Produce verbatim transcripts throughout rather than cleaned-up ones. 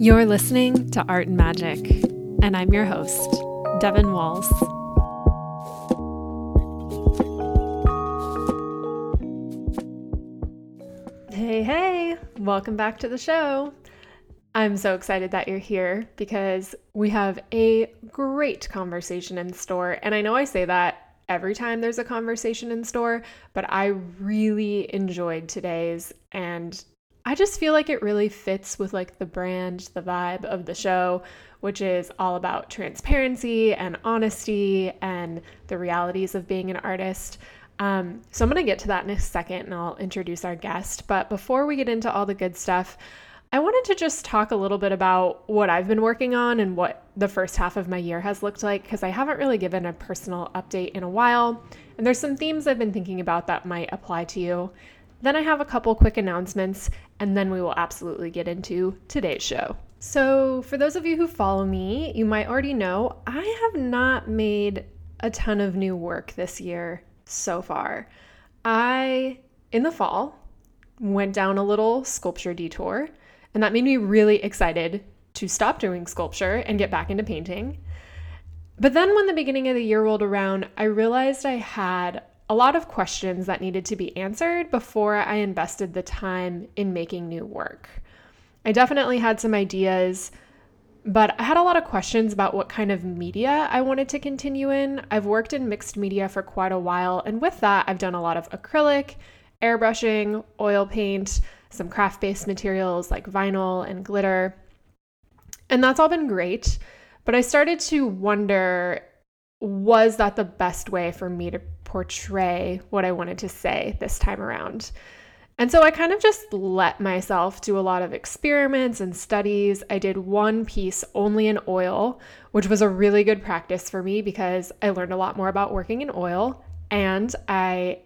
You're listening to Art and Magic, and I'm your host, Devin Walls. Hey, hey, welcome back to the show. I'm so excited that you're here because we have a great conversation in store. And I know I say that every time there's a conversation in store, but I really enjoyed today's, and I just feel like it really fits with like the brand, the vibe of the show, which is all about transparency and honesty and the realities of being an artist. Um, so I'm going to get to that in a second and I'll introduce our guest. But before we get into all the good stuff, I wanted to just talk a little bit about what I've been working on and what the first half of my year has looked like, because I haven't really given a personal update in a while. And there's some themes I've been thinking about that might apply to you. Then I have a couple quick announcements, and then we will absolutely get into today's show. So for those of you who follow me, you might already know I have not made a ton of new work this year so far. I, in the fall, went down a little sculpture detour, and that made me really excited to stop doing sculpture and get back into painting. But then when the beginning of the year rolled around, I realized I had a lot of questions that needed to be answered before I invested the time in making new work. I definitely had some ideas, but I had a lot of questions about what kind of media I wanted to continue in. I've worked in mixed media for quite a while, and with that, I've done a lot of acrylic, airbrushing, oil paint, some craft-based materials like vinyl and glitter, and that's all been great, but I started to wonder, was that the best way for me to portray what I wanted to say this time around? And so I kind of just let myself do a lot of experiments and studies. I did one piece only in oil, which was a really good practice for me because I learned a lot more about working in oil, and I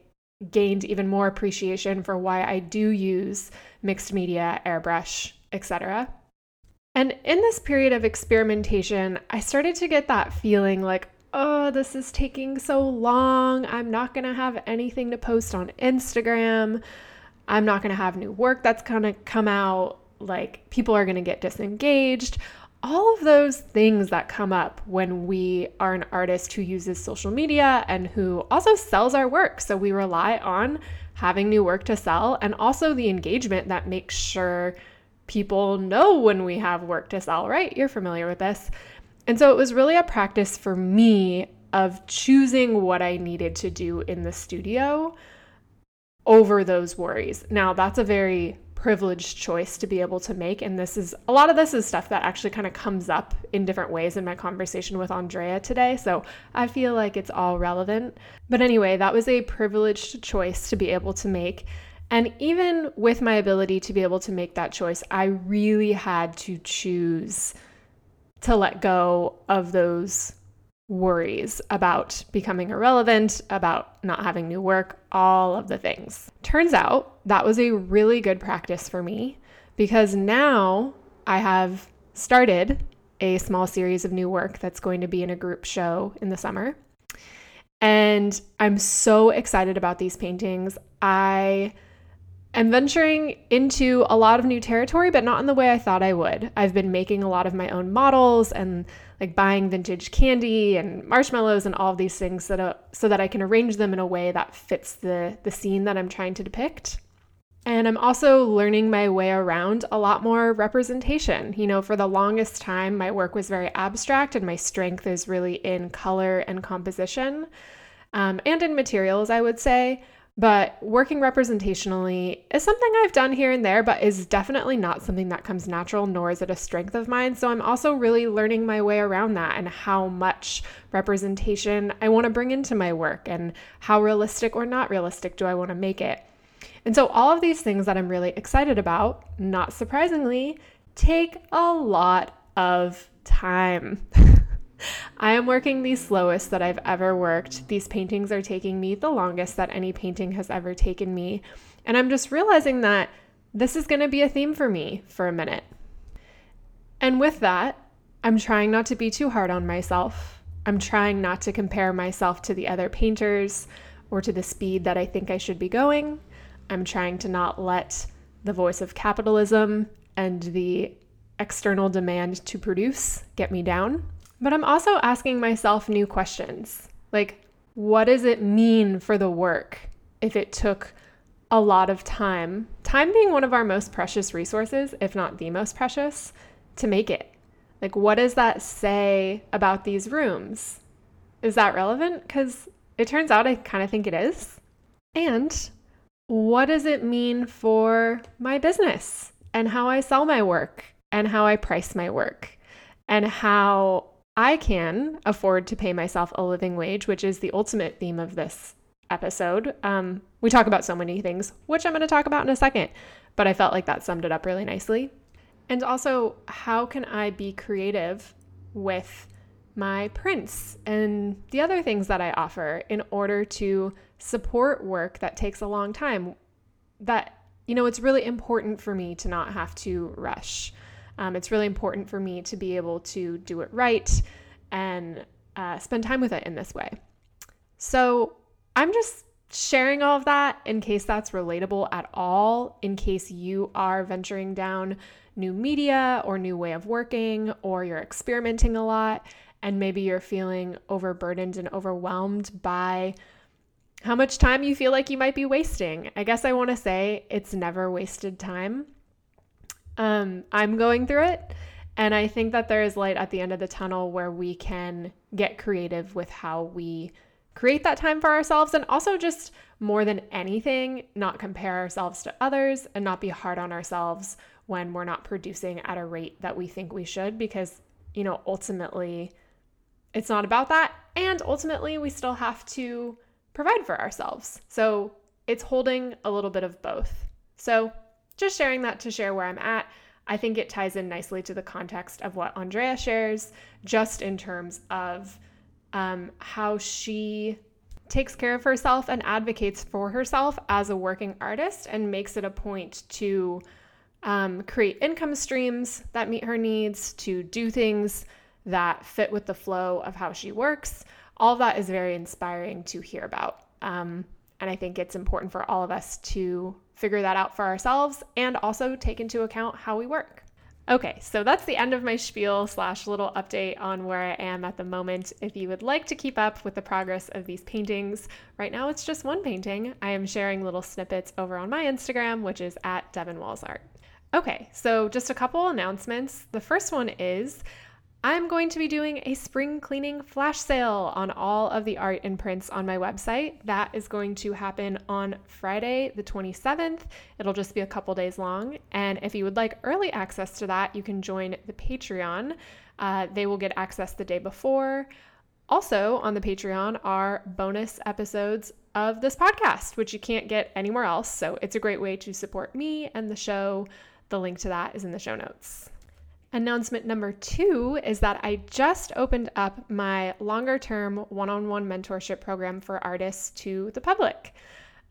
gained even more appreciation for why I do use mixed media, airbrush, et cetera. And in this period of experimentation, I started to get that feeling like, oh, this is taking so long. I'm not going to have anything to post on Instagram. I'm not going to have new work that's going to come out. Like, people are going to get disengaged. All of those things that come up when we are an artist who uses social media and who also sells our work. So we rely on having new work to sell, and also the engagement that makes sure people know when we have work to sell, right? You're familiar with this. And so it was really a practice for me of choosing what I needed to do in the studio over those worries. Now, that's a very privileged choice to be able to make. And this is a lot of this is stuff that actually kind of comes up in different ways in my conversation with Andrea today. So I feel like it's all relevant. But anyway, that was a privileged choice to be able to make. And even with my ability to be able to make that choice, I really had to choose to let go of those worries about becoming irrelevant, about not having new work, all of the things. Turns out that was a really good practice for me, because now I have started a small series of new work that's going to be in a group show in the summer. And I'm so excited about these paintings. I I'm venturing into a lot of new territory, but not in the way I thought I would. I've been making a lot of my own models and like buying vintage candy and marshmallows and all of these things that uh, so that I can arrange them in a way that fits the, the scene that I'm trying to depict. And I'm also learning my way around a lot more representation. You know, for the longest time, my work was very abstract and my strength is really in color and composition, um, and in materials, I would say. But working representationally is something I've done here and there, but is definitely not something that comes natural, nor is it a strength of mine. So I'm also really learning my way around that and how much representation I want to bring into my work and how realistic or not realistic do I want to make it. And so all of these things that I'm really excited about, not surprisingly, take a lot of time. I am working the slowest that I've ever worked. These paintings are taking me the longest that any painting has ever taken me. And I'm just realizing that this is going to be a theme for me for a minute. And with that, I'm trying not to be too hard on myself. I'm trying not to compare myself to the other painters or to the speed that I think I should be going. I'm trying to not let the voice of capitalism and the external demand to produce get me down. But I'm also asking myself new questions. Like, what does it mean for the work if it took a lot of time, time being one of our most precious resources, if not the most precious, to make it? Like, what does that say about these rooms? Is that relevant? Because it turns out I kind of think it is. And what does it mean for my business and how I sell my work and how I price my work and how I can afford to pay myself a living wage, which is the ultimate theme of this episode. Um, we talk about so many things, which I'm going to talk about in a second, but I felt like that summed it up really nicely. And also, how can I be creative with my prints and the other things that I offer in order to support work that takes a long time? That, you know, it's really important for me to not have to rush. Um, it's really important for me to be able to do it right and uh, spend time with it in this way. So I'm just sharing all of that in case that's relatable at all, in case you are venturing down new media or new way of working, or you're experimenting a lot, and maybe you're feeling overburdened and overwhelmed by how much time you feel like you might be wasting. I guess I want to say it's never wasted time. Um, I'm going through it, and I think that there is light at the end of the tunnel where we can get creative with how we create that time for ourselves, and also just more than anything, not compare ourselves to others and not be hard on ourselves when we're not producing at a rate that we think we should, because, you know, ultimately it's not about that. And ultimately we still have to provide for ourselves. So it's holding a little bit of both. So just sharing that to share where I'm at. I think it ties in nicely to the context of what Andrea shares, just in terms of um, how she takes care of herself and advocates for herself as a working artist and makes it a point to um, create income streams that meet her needs, to do things that fit with the flow of how she works. All of that is very inspiring to hear about. Um, and I think it's important for all of us to figure that out for ourselves and also take into account how we work. Okay, so that's the end of my spiel slash little update on where I am at the moment. If you would like to keep up with the progress of these paintings, right now it's just one painting. I am sharing little snippets over on my Instagram, which is at Devin Walls Art. Okay, so just a couple announcements. The first one is I'm going to be doing a spring cleaning flash sale on all of the art and prints on my website. That is going to happen on Friday, the twenty-seventh. It'll just be a couple days long. And if you would like early access to that, you can join the Patreon. Uh, they will get access the day before. Also on the Patreon are bonus episodes of this podcast, which you can't get anywhere else. So it's a great way to support me and the show. The link to that is in the show notes. Announcement number two is that I just opened up my longer-term one-on-one mentorship program for artists to the public.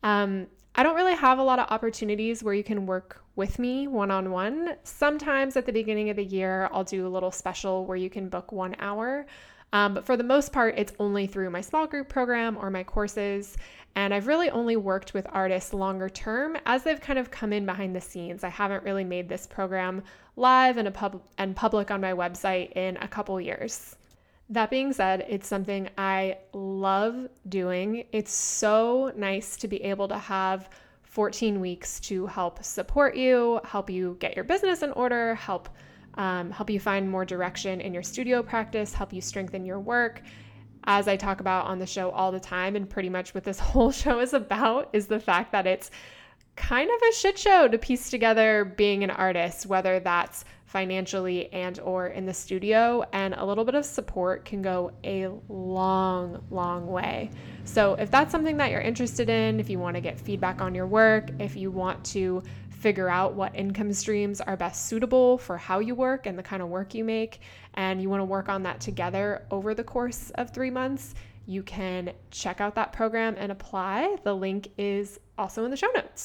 Um, I don't really have a lot of opportunities where you can work with me one-on-one. Sometimes at the beginning of the year, I'll do a little special where you can book one hour. Um, but for the most part, it's only through my small group program or my courses. And I've really only worked with artists longer term as they've kind of come in behind the scenes. I haven't really made this program live and a pub and public on my website in a couple years. That being said, it's something I love doing. It's so nice to be able to have fourteen weeks to help support you, help you get your business in order, help Um, help you find more direction in your studio practice, help you strengthen your work. As I talk about on the show all the time, and pretty much what this whole show is about, is the fact that it's kind of a shit show to piece together being an artist, whether that's financially and or in the studio, and a little bit of support can go a long, long way. So if that's something that you're interested in, if you want to get feedback on your work, if you want to figure out what income streams are best suitable for how you work and the kind of work you make, and you want to work on that together over the course of three months, you can check out that program and apply. The link is also in the show notes.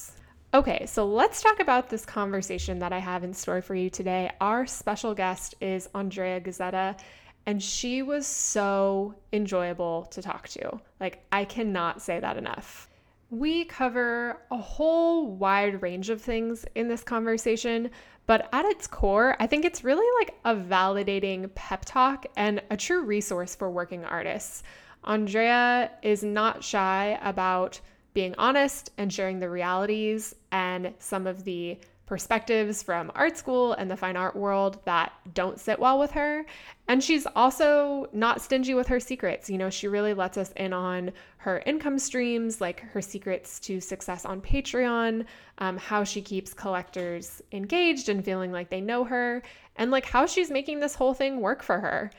Okay, so let's talk about this conversation that I have in store for you today. Our special guest is Andrea Ghizzetta, and she was so enjoyable to talk to. Like, I cannot say that enough. We cover a whole wide range of things in this conversation, but at its core, I think it's really like a validating pep talk and a true resource for working artists. Andrea is not shy about being honest and sharing the realities and some of the perspectives from art school and the fine art world that don't sit well with her. And she's also not stingy with her secrets. You know, she really lets us in on her income streams, like her secrets to success on Patreon, um, how she keeps collectors engaged and feeling like they know her, and like how she's making this whole thing work for her.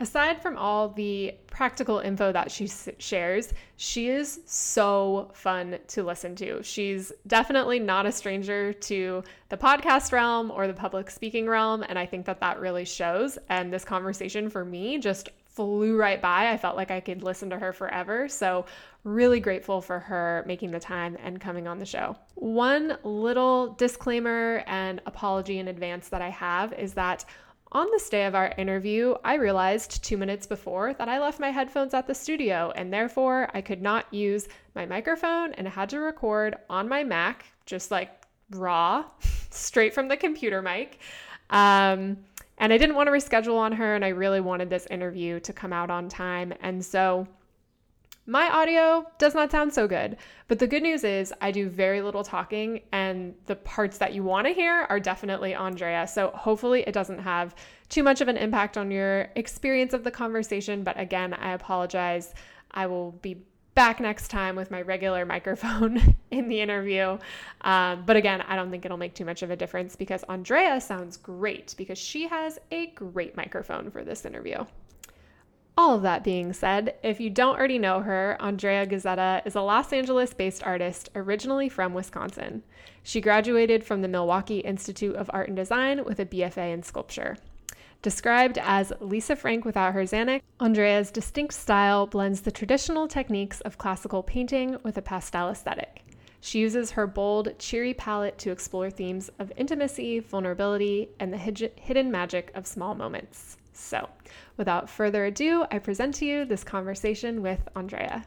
Aside from all the practical info that she shares, she is so fun to listen to. She's definitely not a stranger to the podcast realm or the public speaking realm, and I think that that really shows. And this conversation for me just flew right by. I felt like I could listen to her forever. So really grateful for her making the time and coming on the show. One little disclaimer and apology in advance that I have is that on this day of our interview, I realized two minutes before that I left my headphones at the studio, and therefore I could not use my microphone and had to record on my Mac, just like raw, straight from the computer mic. Um, and I didn't want to reschedule on her, and I really wanted this interview to come out on time. And so my audio does not sound so good, but the good news is I do very little talking, and the parts that you want to hear are definitely Andrea. So hopefully it doesn't have too much of an impact on your experience of the conversation. But again, I apologize. I will be back next time with my regular microphone in the interview. Um, but again, I don't think it'll make too much of a difference because Andrea sounds great because she has a great microphone for this interview. All of that being said, if you don't already know her, Andrea Ghizzetta is a Los Angeles-based artist originally from Wisconsin. She graduated from the Milwaukee Institute of Art and Design with a B F A in sculpture. Described as Lisa Frank without her Xanax, Andrea's distinct style blends the traditional techniques of classical painting with a pastel aesthetic. She uses her bold, cheery palette to explore themes of intimacy, vulnerability, and the hid- hidden magic of small moments. So, without further ado, I present to you this conversation with Andrea.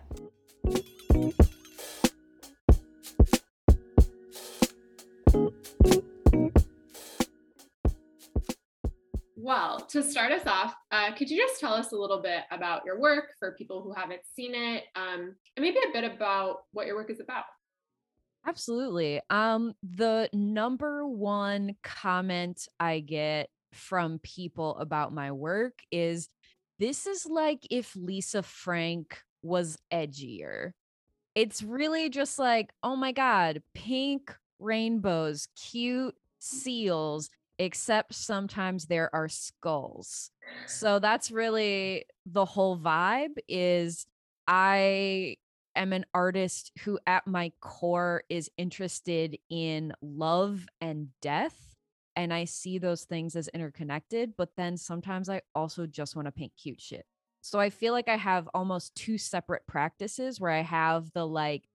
Well, to start us off, uh, could you just tell us a little bit about your work for people who haven't seen it, um, and maybe a bit about what your work is about? Absolutely. Um, the number one comment I get from people about my work is, this is like if Lisa Frank was edgier. It's really just like, oh my God, pink rainbows, cute seals, except sometimes there are skulls. So that's really the whole vibe. Is I am an artist who at my core is interested in love and death. And I see those things as interconnected, but then sometimes I also just want to paint cute shit. So I feel like I have almost two separate practices where I have the like,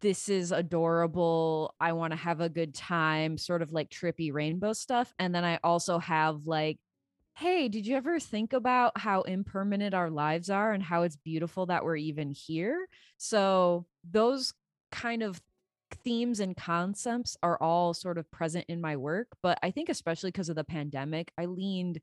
this is adorable, I want to have a good time, sort of like trippy rainbow stuff. And then I also have like, hey, did you ever think about how impermanent our lives are and how it's beautiful that we're even here? So those kind of themes and concepts are all sort of present in my work, but I think especially because of the pandemic, I leaned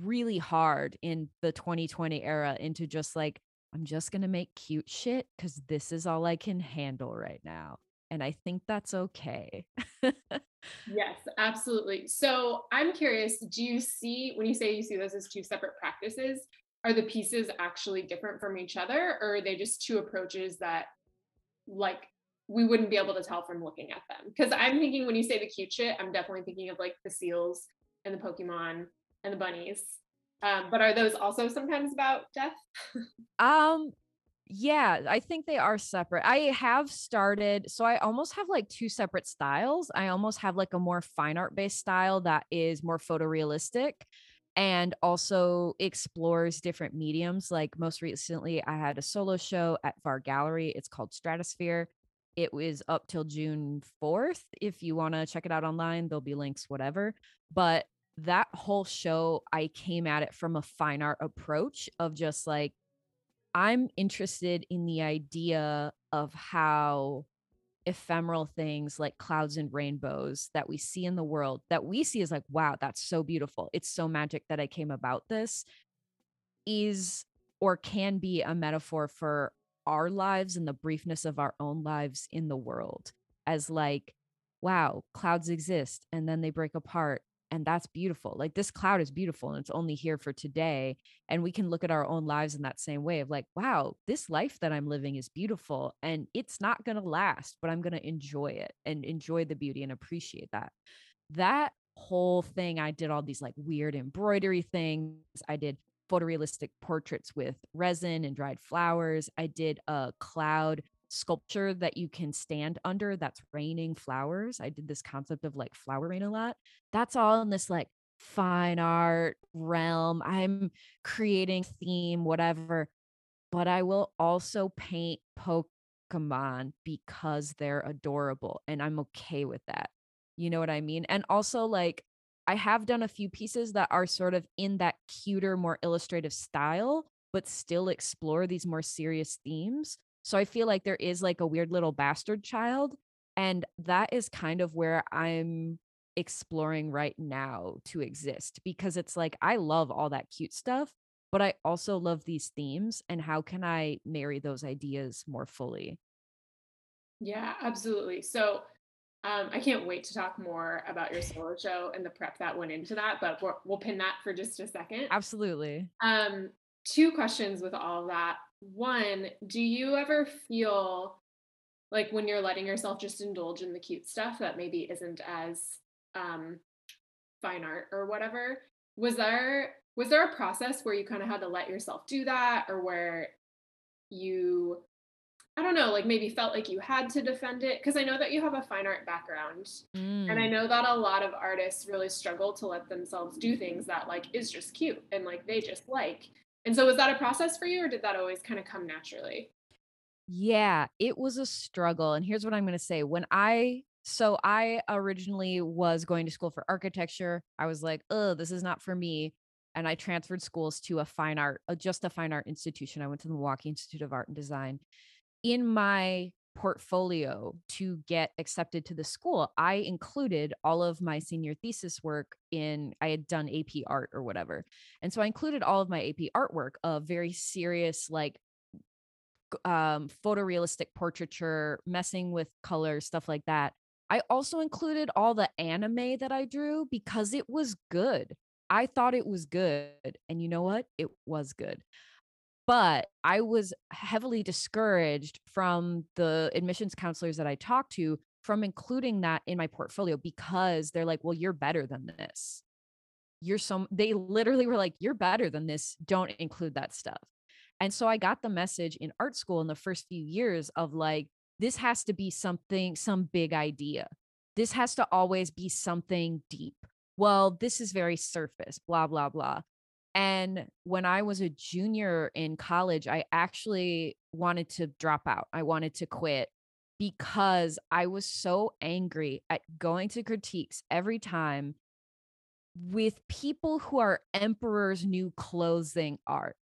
really hard in the twenty twenty era into just like, I'm just going to make cute shit because this is all I can handle right now. And I think that's okay. Yes, absolutely. So I'm curious, do you see, when you say you see those as two separate practices, are the pieces actually different from each other, or are they just two approaches that like we wouldn't be able to tell from looking at them? Because I'm thinking when you say the cute shit, I'm definitely thinking of like the seals and the Pokemon and the bunnies. Um, but are those also sometimes about death? um, yeah, I think they are separate. I have started, so I almost have like two separate styles. I almost have like a more fine art based style that is more photorealistic and also explores different mediums. Like most recently, I had a solo show at V A R Gallery. It's called Stratosphere. It was up till June fourth. If you want to check it out online, there'll be links, whatever. But that whole show, I came at it from a fine art approach of just like, I'm interested in the idea of how ephemeral things like clouds and rainbows that we see in the world, that we see as like, wow, that's so beautiful, it's so magic that I came about this, is or can be a metaphor for our lives and the briefness of our own lives in the world, as like, wow, clouds exist and then they break apart. And that's beautiful. Like, this cloud is beautiful and it's only here for today. And we can look at our own lives in that same way of like, wow, this life that I'm living is beautiful and it's not going to last, but I'm going to enjoy it and enjoy the beauty and appreciate that. That whole thing, I did all these like weird embroidery things. I did photorealistic portraits with resin and dried flowers. I did a cloud sculpture that you can stand under that's raining flowers. I did this concept of like flower rain a lot. That's all in this like fine art realm. I'm creating theme, whatever, but I will also paint Pokemon because they're adorable and I'm okay with that. You know what I mean? And also, like, I have done a few pieces that are sort of in that cuter, more illustrative style, but still explore these more serious themes. So I feel like there is like a weird little bastard child. And that is kind of where I'm exploring right now to exist, because it's like, I love all that cute stuff, but I also love these themes, and how can I marry those ideas more fully? Yeah, absolutely. So um, I can't wait to talk more about your solo show and the prep that went into that, but we're, we'll pin that for just a second. Absolutely. Um, two questions with all that. One, do you ever feel like when you're letting yourself just indulge in the cute stuff that maybe isn't as um, fine art or whatever, was there, was there a process where you kind of had to let yourself do that, or where you, I don't know, like maybe felt like you had to defend it? Because I know that you have a fine art background, mm. and I know that a lot of artists really struggle to let themselves do things that like is just cute and like they just like. And so was that a process for you, or did that always kind of come naturally? Yeah, it was a struggle. And here's what I'm going to say. When I, so I originally was going to school for architecture. I was like, oh, this is not for me. And I transferred schools to a fine art, just a fine art institution. I went to the Milwaukee Institute of Art and Design. In my portfolio to get accepted to the school, I included all of my senior thesis work in, I had done A P art or whatever. And so I included all of my A P artwork of very serious, like um, photorealistic portraiture, messing with color, stuff like that. I also included all the anime that I drew because it was good. I thought it was good. And you know what? It was good. But I was heavily discouraged from the admissions counselors that I talked to from including that in my portfolio, because they're like, well, you're better than this. You're so, they literally were like, you're better than this. Don't include that stuff. And so I got the message in art school in the first few years of like, this has to be something, some big idea. This has to always be something deep. Well, this is very surface, blah, blah, blah. And when I was a junior in college, I actually wanted to drop out. I wanted to quit because I was so angry at going to critiques every time with people who are emperor's new clothing art,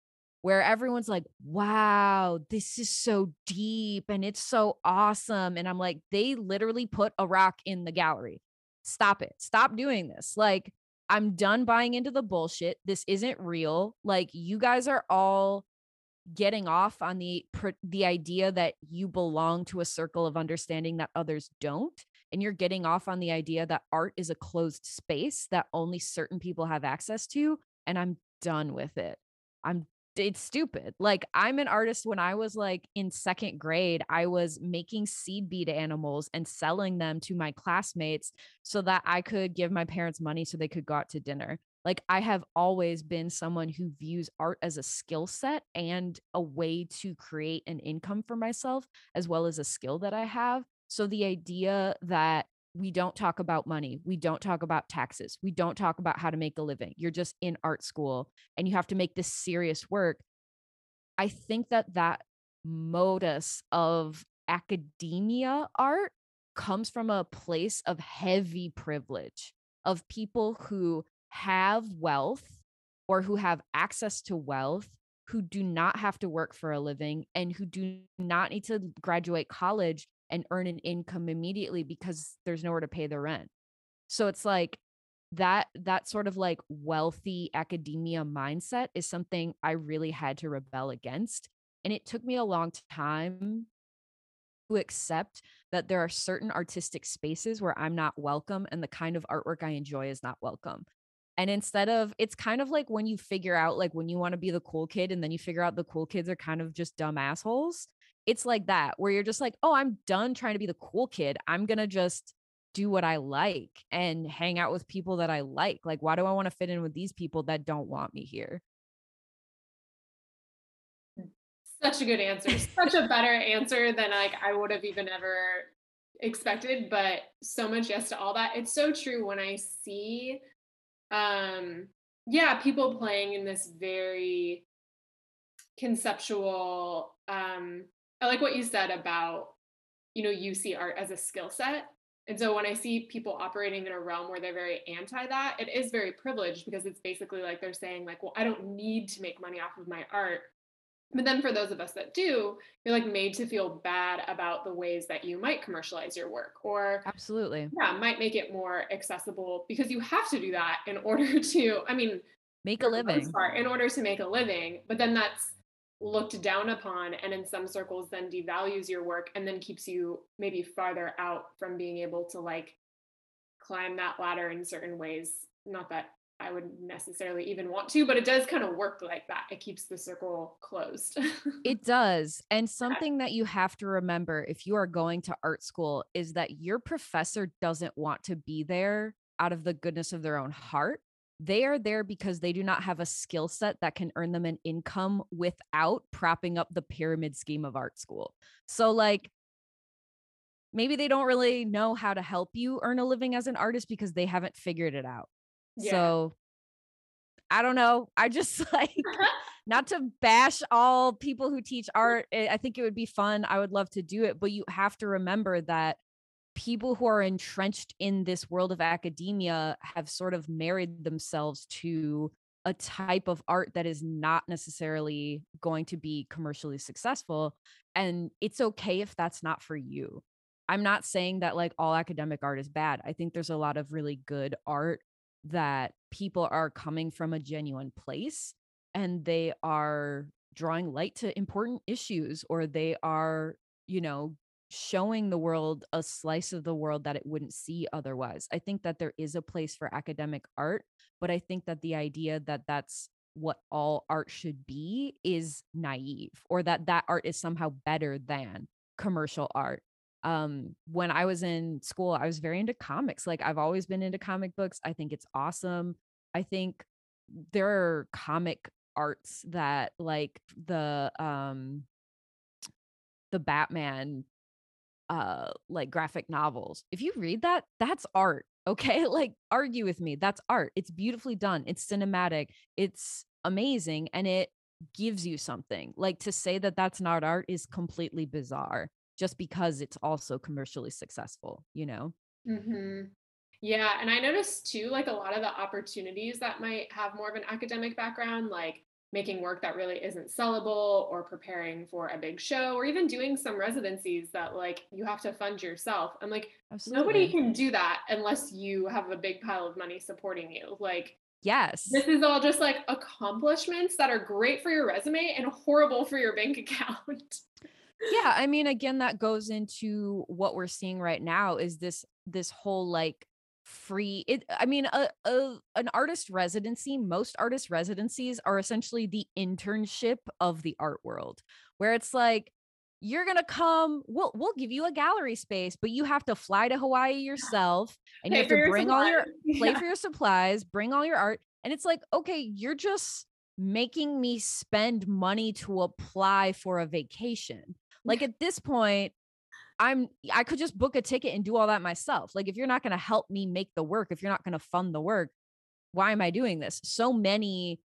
where everyone's like, wow, this is so deep and it's so awesome. And I'm like, they literally put a rock in the gallery. Stop it. Stop doing this. Like, I'm done buying into the bullshit. This isn't real. Like, you guys are all getting off on the the idea that you belong to a circle of understanding that others don't. And you're getting off on the idea that art is a closed space that only certain people have access to. And I'm done with it. I'm it's stupid. Like, I'm an artist. When I was like in second grade, I was making seed bead animals and selling them to my classmates so that I could give my parents money so they could go out to dinner. Like, I have always been someone who views art as a skill set and a way to create an income for myself, as well as a skill that I have. So the idea that we don't talk about money. We don't talk about taxes. We don't talk about how to make a living. You're just in art school and you have to make this serious work. I think that that modus of academia art comes from a place of heavy privilege, of people who have wealth or who have access to wealth who do not have to work for a living and who do not need to graduate college and earn an income immediately because there's nowhere to pay their rent. So it's like that, that sort of like wealthy academia mindset is something I really had to rebel against. And it took me a long time to accept that there are certain artistic spaces where I'm not welcome and the kind of artwork I enjoy is not welcome. And instead of, it's kind of like when you figure out, like when you want to be the cool kid and then you figure out the cool kids are kind of just dumb assholes. It's like that, where you're just like, oh, I'm done trying to be the cool kid. I'm going to just do what I like and hang out with people that I like. Like, why do I want to fit in with these people that don't want me here? Such a good answer. Such a better answer than like I would have even ever expected, but so much yes to all that. It's so true when I see Um, yeah, people playing in this very conceptual, um, I like what you said about, you know, you see art as a skill set. And so when I see people operating in a realm where they're very anti that, it is very privileged because it's basically like they're saying like, well, I don't need to make money off of my art. But then for those of us that do, you're like made to feel bad about the ways that you might commercialize your work or absolutely, yeah, might make it more accessible because you have to do that in order to, I mean, make a living, part, in order to make a living. But then that's looked down upon and in some circles then devalues your work and then keeps you maybe farther out from being able to like climb that ladder in certain ways. Not that I wouldn't necessarily even want to, but it does kind of work like that. It keeps the circle closed. It does. And something that you have to remember if you are going to art school is that your professor doesn't want to be there out of the goodness of their own heart. They are there because they do not have a skill set that can earn them an income without propping up the pyramid scheme of art school. So like, maybe they don't really know how to help you earn a living as an artist because they haven't figured it out. Yeah. So I don't know. I just like not to bash all people who teach art. I think it would be fun. I would love to do it, but you have to remember that people who are entrenched in this world of academia have sort of married themselves to a type of art that is not necessarily going to be commercially successful. And it's okay if that's not for you. I'm not saying that like all academic art is bad. I think there's a lot of really good art that people are coming from a genuine place and they are drawing light to important issues, or they are, you know, showing the world a slice of the world that it wouldn't see otherwise. I think that there is a place for academic art, but I think that the idea that that's what all art should be is naive, or that that art is somehow better than commercial art. Um, when I was in school, I was very into comics. Like I've always been into comic books. I think it's awesome. I think there are comic arts that like the, um, the Batman, uh, like graphic novels. If you read that, that's art. Okay. Like argue with me. That's art. It's beautifully done. It's cinematic. It's amazing. And it gives you something. Like to say that that's not art is completely bizarre, just because it's also commercially successful, you know? Mm-hmm. Yeah. And I noticed too, like a lot of the opportunities that might have more of an academic background, like making work that really isn't sellable or preparing for a big show, or even doing some residencies that like you have to fund yourself. I'm like, absolutely, nobody can do that unless you have a big pile of money supporting you. Like, yes, this is all just like accomplishments that are great for your resume and horrible for your bank account. Yeah. I mean, again, that goes into what we're seeing right now is this, this whole like free, it, I mean, a, a, an artist residency, most artist residencies are essentially the internship of the art world, where it's like, you're going to come, we'll, we'll give you a gallery space, but you have to fly to Hawaii yourself and you have to bring all your, play for your supplies, bring all your art. And it's like, okay, you're just making me spend money to apply for a vacation. Like at this point, I'm, I could just book a ticket and do all that myself. Like if you're not going to help me make the work, if you're not going to fund the work, why am I doing this? So many,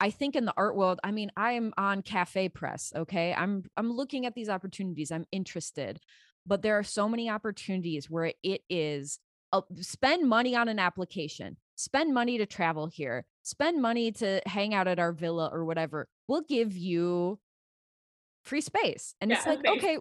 I think in the art world, I mean, I am on Cafe Press. Okay. I'm, I'm looking at these opportunities. I'm interested, but there are so many opportunities where it is a, spend money on an application, spend money to travel here, spend money to hang out at our villa or whatever. We'll give you free space. And yeah, it's like, space. Okay,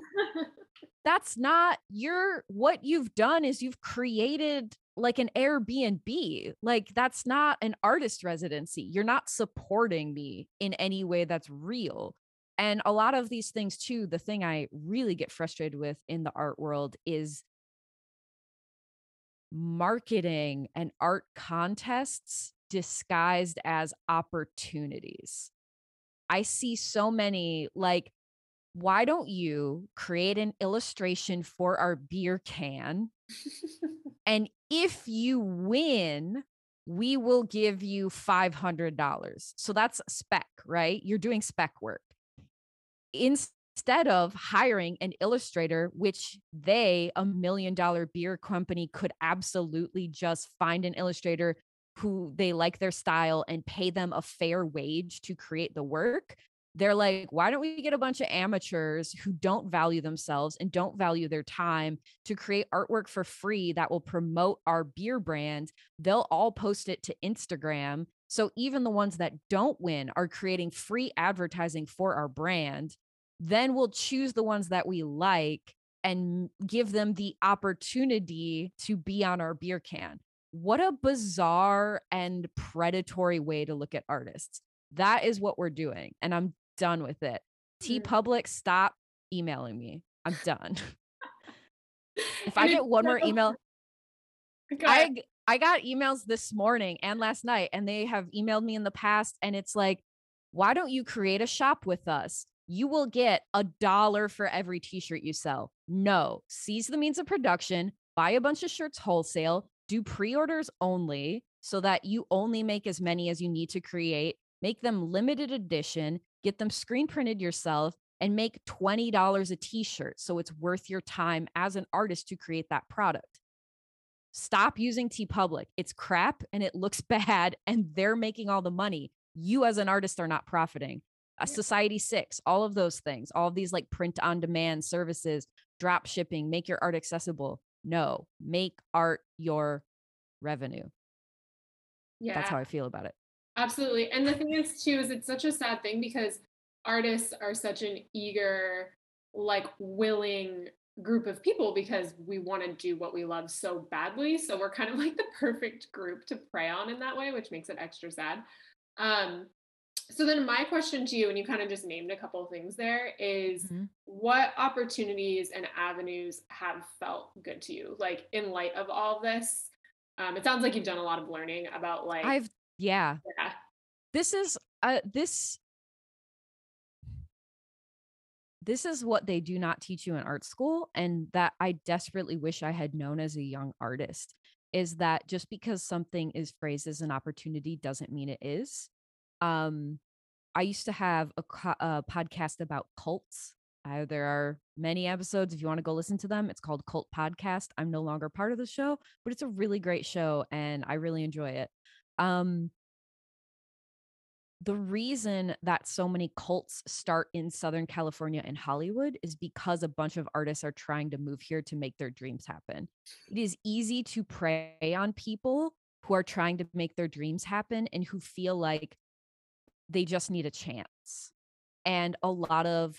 that's not your, what you've done is you've created like an Airbnb. Like that's not an artist residency. You're not supporting me in any way that's real. And a lot of these things too, the thing I really get frustrated with in the art world is marketing and art contests disguised as opportunities. I see so many, like, why don't you create an illustration for our beer can? And if you win, we will give you five hundred dollars. So that's spec, right? You're doing spec work. Instead of hiring an illustrator, which they, a million dollar beer company, could absolutely just find an illustrator who they like their style and pay them a fair wage to create the work. They're like, why don't we get a bunch of amateurs who don't value themselves and don't value their time to create artwork for free that will promote our beer brand? They'll all post it to Instagram. So even the ones that don't win are creating free advertising for our brand. Then we'll choose the ones that we like and give them the opportunity to be on our beer can. What a bizarre and predatory way to look at artists. That is what we're doing. And I'm done with it. TeePublic, stop emailing me. I'm done. If I get one more email, okay. I I got emails this morning and last night, and they have emailed me in the past. And it's like, why don't you create a shop with us? You will get a dollar for every t-shirt you sell. No, seize the means of production, buy a bunch of shirts wholesale, do pre-orders only so that you only make as many as you need to create, make them limited edition, get them screen printed yourself, and make twenty dollars a t-shirt. So it's worth your time as an artist to create that product. Stop using TeePublic. It's crap and it looks bad and they're making all the money. You as an artist are not profiting. Uh, Society six, all of those things, all of these like print on demand services, drop shipping, make your art accessible. No, make art your revenue. Yeah. That's how I feel about it. Absolutely. And the thing is too, is it's such a sad thing because artists are such an eager, like willing group of people because we want to do what we love so badly. So we're kind of like the perfect group to prey on in that way, which makes it extra sad. Um, so then my question to you, and you kind of just named a couple of things there, is mm-hmm. what opportunities and avenues have felt good to you? Like in light of all this, um, it sounds like you've done a lot of learning about like, I've, yeah, yeah. this is, uh, this, This is what they do not teach you in art school. And that I desperately wish I had known as a young artist is that just because something is phrased as an opportunity doesn't mean it is. Um, I used to have a, co- a podcast about cults. Uh, there are many episodes. If you want to go listen to them, it's called Cult Podcast. I'm no longer part of the show, but it's a really great show and I really enjoy it. Um, The reason that so many cults start in Southern California and Hollywood is because a bunch of artists are trying to move here to make their dreams happen. It is easy to prey on people who are trying to make their dreams happen and who feel like they just need a chance. And a lot of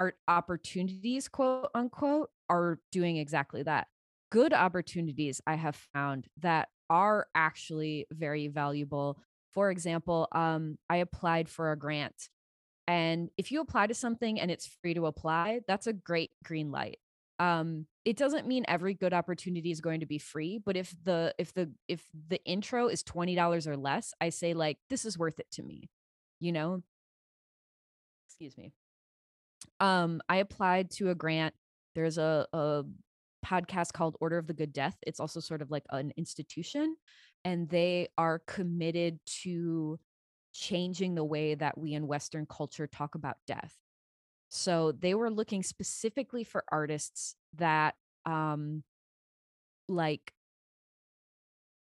art opportunities, quote unquote, are doing exactly that. Good opportunities I have found that are actually very valuable. For example, um, I applied for a grant, and if you apply to something and it's free to apply, that's a great green light. Um, it doesn't mean every good opportunity is going to be free, but if the if the if the intro is twenty dollars or less, I say like, this is worth it to me, you know. Excuse me. Um, I applied to a grant. There's a, a podcast called Order of the Good Death. It's also sort of like an institution. And they are committed to changing the way that we in Western culture talk about death. So they were looking specifically for artists that um, like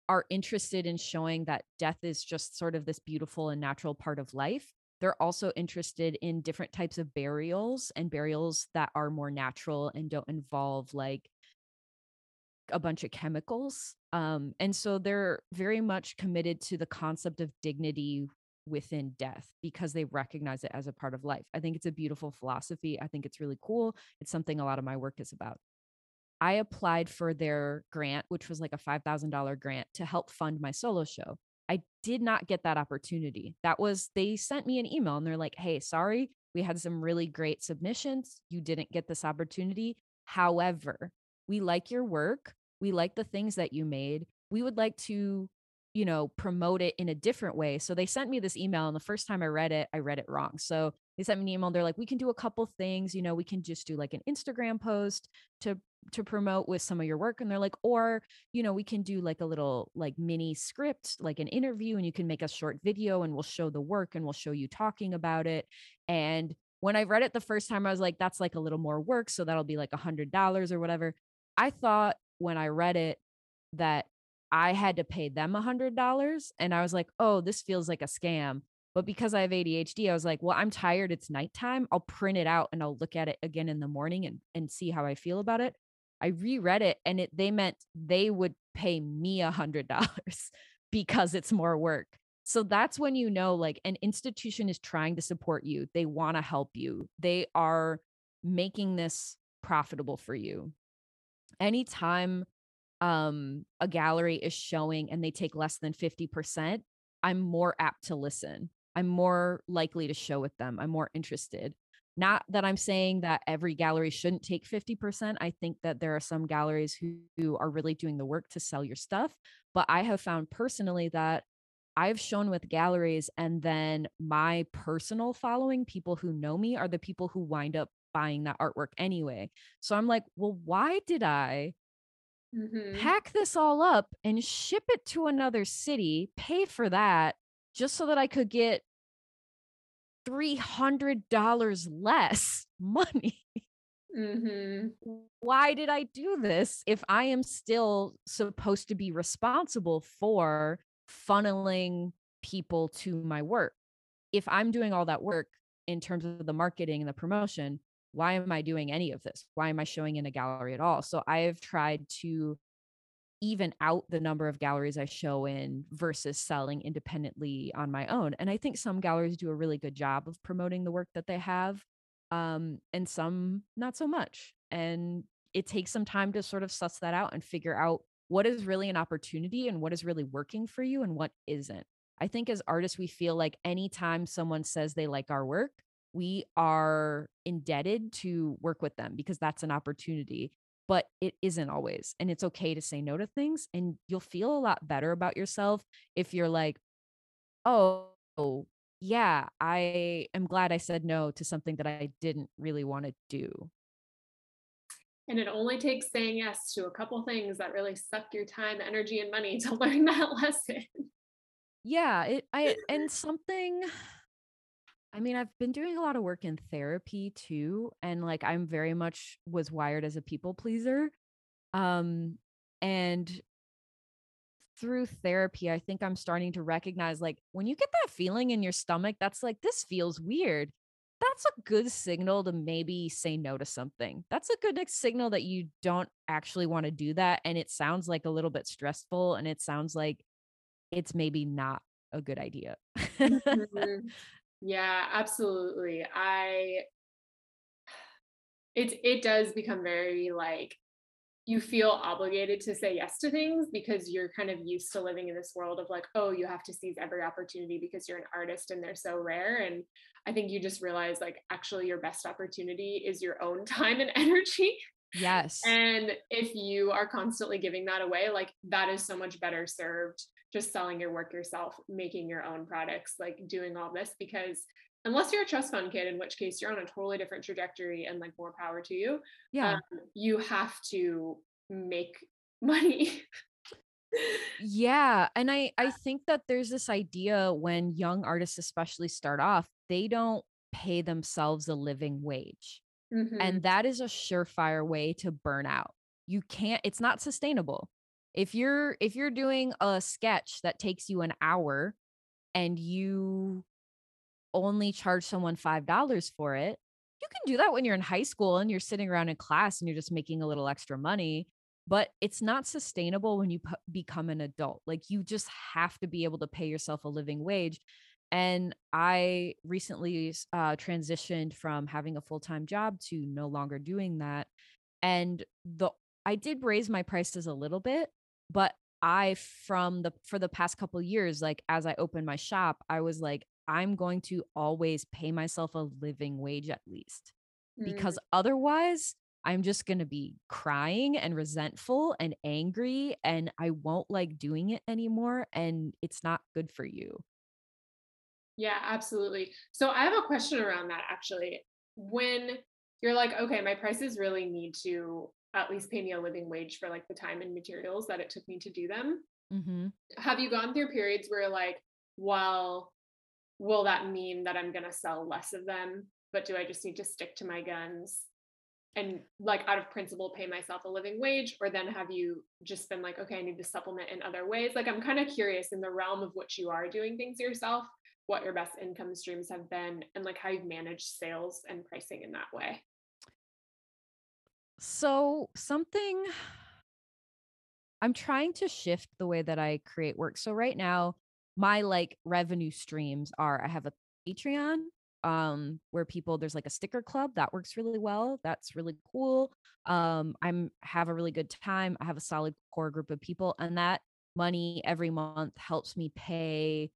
are interested in showing that death is just sort of this beautiful and natural part of life. They're also interested in different types of burials and burials that are more natural and don't involve like a bunch of chemicals. Um, and so they're very much committed to the concept of dignity within death because they recognize it as a part of life. I think it's a beautiful philosophy. I think it's really cool. It's something a lot of my work is about. I applied for their grant, which was like a five thousand dollars grant to help fund my solo show. I did not get that opportunity. That was, they sent me an email and they're like, hey, sorry, we had some really great submissions. You didn't get this opportunity. However, we like your work. We like the things that you made. We would like to, you know, promote it in a different way. So they sent me this email, and the first time I read it, I read it wrong. So they sent me an email. They're like, we can do a couple things. You know, we can just do like an Instagram post to, to promote with some of your work. And they're like, or, you know, we can do like a little like mini script, like an interview, and you can make a short video and we'll show the work and we'll show you talking about it. And when I read it the first time, I was like, that's like a little more work. So that'll be like a hundred dollars or whatever. I thought when I read it that I had to pay them a hundred dollars. And I was like, oh, this feels like a scam. But because I have A D H D, I was like, well, I'm tired. It's nighttime. I'll print it out and I'll look at it again in the morning and, and see how I feel about it. I reread it, and it, they meant they would pay me a hundred dollars because it's more work. So that's when, you know, like an institution is trying to support you. They want to help you. They are making this profitable for you. Anytime um, a gallery is showing and they take less than fifty percent, I'm more apt to listen. I'm more likely to show with them. I'm more interested. Not that I'm saying that every gallery shouldn't take fifty percent. I think that there are some galleries who, who are really doing the work to sell your stuff. But I have found personally that I've shown with galleries, and then my personal following, people who know me, are the people who wind up buying that artwork anyway. So I'm like, well, why did I mm-hmm. pack this all up and ship it to another city, pay for that just so that I could get three hundred dollars less money? Mm-hmm. Why did I do this if I am still supposed to be responsible for funneling people to my work? If I'm doing all that work in terms of the marketing and the promotion, why am I doing any of this? Why am I showing in a gallery at all? So I've tried to even out the number of galleries I show in versus selling independently on my own. And I think some galleries do a really good job of promoting the work that they have, um, and some not so much. And it takes some time to sort of suss that out and figure out what is really an opportunity and what is really working for you and what isn't. I think as artists, we feel like anytime someone says they like our work, we are indebted to work with them because that's an opportunity, but it isn't always. And it's okay to say no to things, and you'll feel a lot better about yourself if you're like, oh yeah, I am glad I said no to something that I didn't really want to do. And it only takes saying yes to a couple things that really suck your time, energy, and money to learn that lesson. Yeah. It, I, and something, I mean, I've been doing a lot of work in therapy too. And like, I'm very much was wired as a people pleaser. Um, and through therapy, I think I'm starting to recognize, like, when you get that feeling in your stomach, that's like, this feels weird. That's a good signal to maybe say no to something. That's a good signal that you don't actually want to do that. And it sounds like a little bit stressful, and it sounds like it's maybe not a good idea. Mm-hmm. Yeah, absolutely. I, it, it does become very like, you feel obligated to say yes to things because you're kind of used to living in this world of like, oh, you have to seize every opportunity because you're an artist and they're so rare. And I think you just realize, like, actually your best opportunity is your own time and energy. Yes. And if you are constantly giving that away, like, that is so much better served just selling your work yourself, making your own products, like doing all this, because unless you're a trust fund kid, in which case you're on a totally different trajectory and like more power to you. Yeah. Um, you have to make money. Yeah. And I, I think that there's this idea when young artists especially start off, they don't pay themselves a living wage. Mm-hmm. And that is a surefire way to burn out. You can't, it's not sustainable. If you're, if you're doing a sketch that takes you an hour and you only charge someone five dollars for it, you can do that when you're in high school and you're sitting around in class and you're just making a little extra money. but it's not sustainable when you p- become an adult. Like, you just have to be able to pay yourself a living wage. And I recently uh, transitioned from having a full-time job to no longer doing that. And the I did raise my prices a little bit, but I, from the, for the past couple of years, like as I opened my shop, I was like, I'm going to always pay myself a living wage at least, mm. because otherwise I'm just going to be crying and resentful and angry, and I won't like doing it anymore. And it's not good for you. Yeah, absolutely. So I have a question around that actually. When you're like, okay, my prices really need to at least pay me a living wage for like the time and materials that it took me to do them. Mm-hmm. Have you gone through periods where like, well, will that mean that I'm going to sell less of them, but do I just need to stick to my guns and like out of principle, pay myself a living wage? Or then have you just been like, okay, I need to supplement in other ways? Like, I'm kind of curious in the realm of what you are doing things yourself, what your best income streams have been, and like how you've managed sales and pricing in that way. So something, I'm trying to shift the way that I create work. So right now, my like revenue streams are, I have a Patreon um, where people, there's like a sticker club that works really well. That's really cool. Um, I'm have a really good time. I have a solid core group of people, and that money every month helps me pay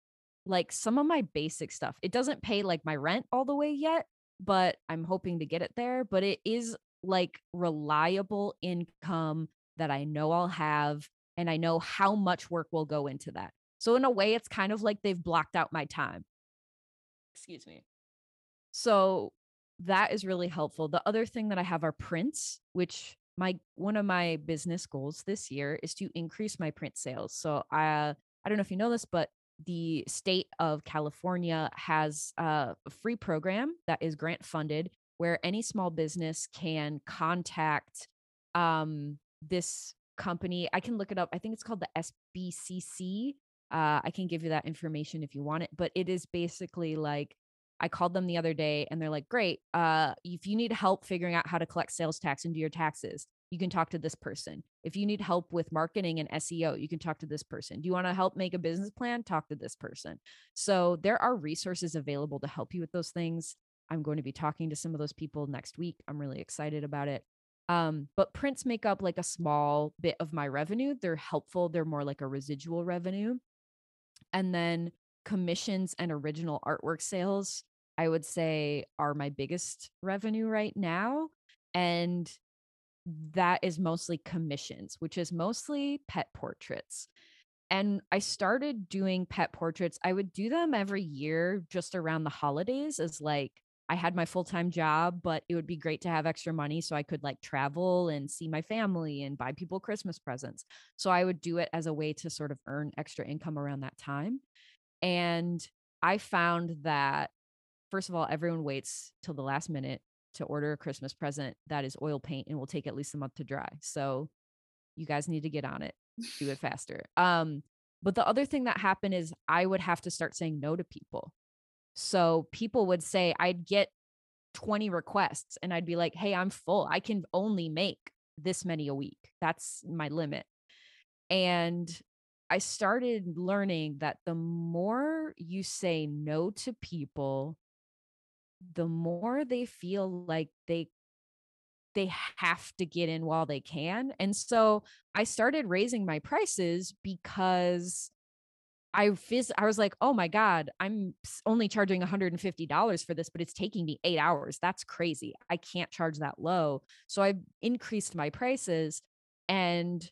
like some of my basic stuff. It doesn't pay like my rent all the way yet, but I'm hoping to get it there. But it is like reliable income that I know I'll have, and I know how much work will go into that. So in a way, it's kind of like they've blocked out my time. Excuse me. So that is really helpful. The other thing that I have are prints, which my one of my business goals this year is to increase my print sales. So I I don't know if you know this, but the state of California has a free program that is grant funded, where any small business can contact um, this company. I can look it up. I think it's called the S B C C. Uh, I can give you that information if you want it, but it is basically like, I called them the other day and they're like, great. Uh, if you need help figuring out how to collect sales tax and do your taxes, you can talk to this person. If you need help with marketing and S E O, you can talk to this person. Do you want to help make a business plan? Talk to this person. So there are resources available to help you with those things. I'm going to be talking to some of those people next week. I'm really excited about it. Um, but prints make up like a small bit of my revenue. They're helpful. They're more like a residual revenue. And then commissions and original artwork sales, I would say, are my biggest revenue right now. And that is mostly commissions, which is mostly pet portraits. And I started doing pet portraits. I would do them every year just around the holidays, as like, I had my full-time job, but it would be great to have extra money so I could like travel and see my family and buy people Christmas presents. So I would do it as a way to sort of earn extra income around that time. And I found that, first of all, everyone waits till the last minute to order a Christmas present that is oil paint and will take at least a month to dry. So you guys need to get on it, do it faster. Um, but the other thing that happened is I would have to start saying no to people. So people would say, I'd get twenty requests and I'd be like, hey, I'm full. I can only make this many a week. That's my limit. And I started learning that the more you say no to people, the more they feel like they they have to get in while they can. And so I started raising my prices because I phys- I was like, oh my God, I'm only charging one hundred fifty dollars for this, but it's taking me eight hours. That's crazy. I can't charge that low. So I increased my prices, and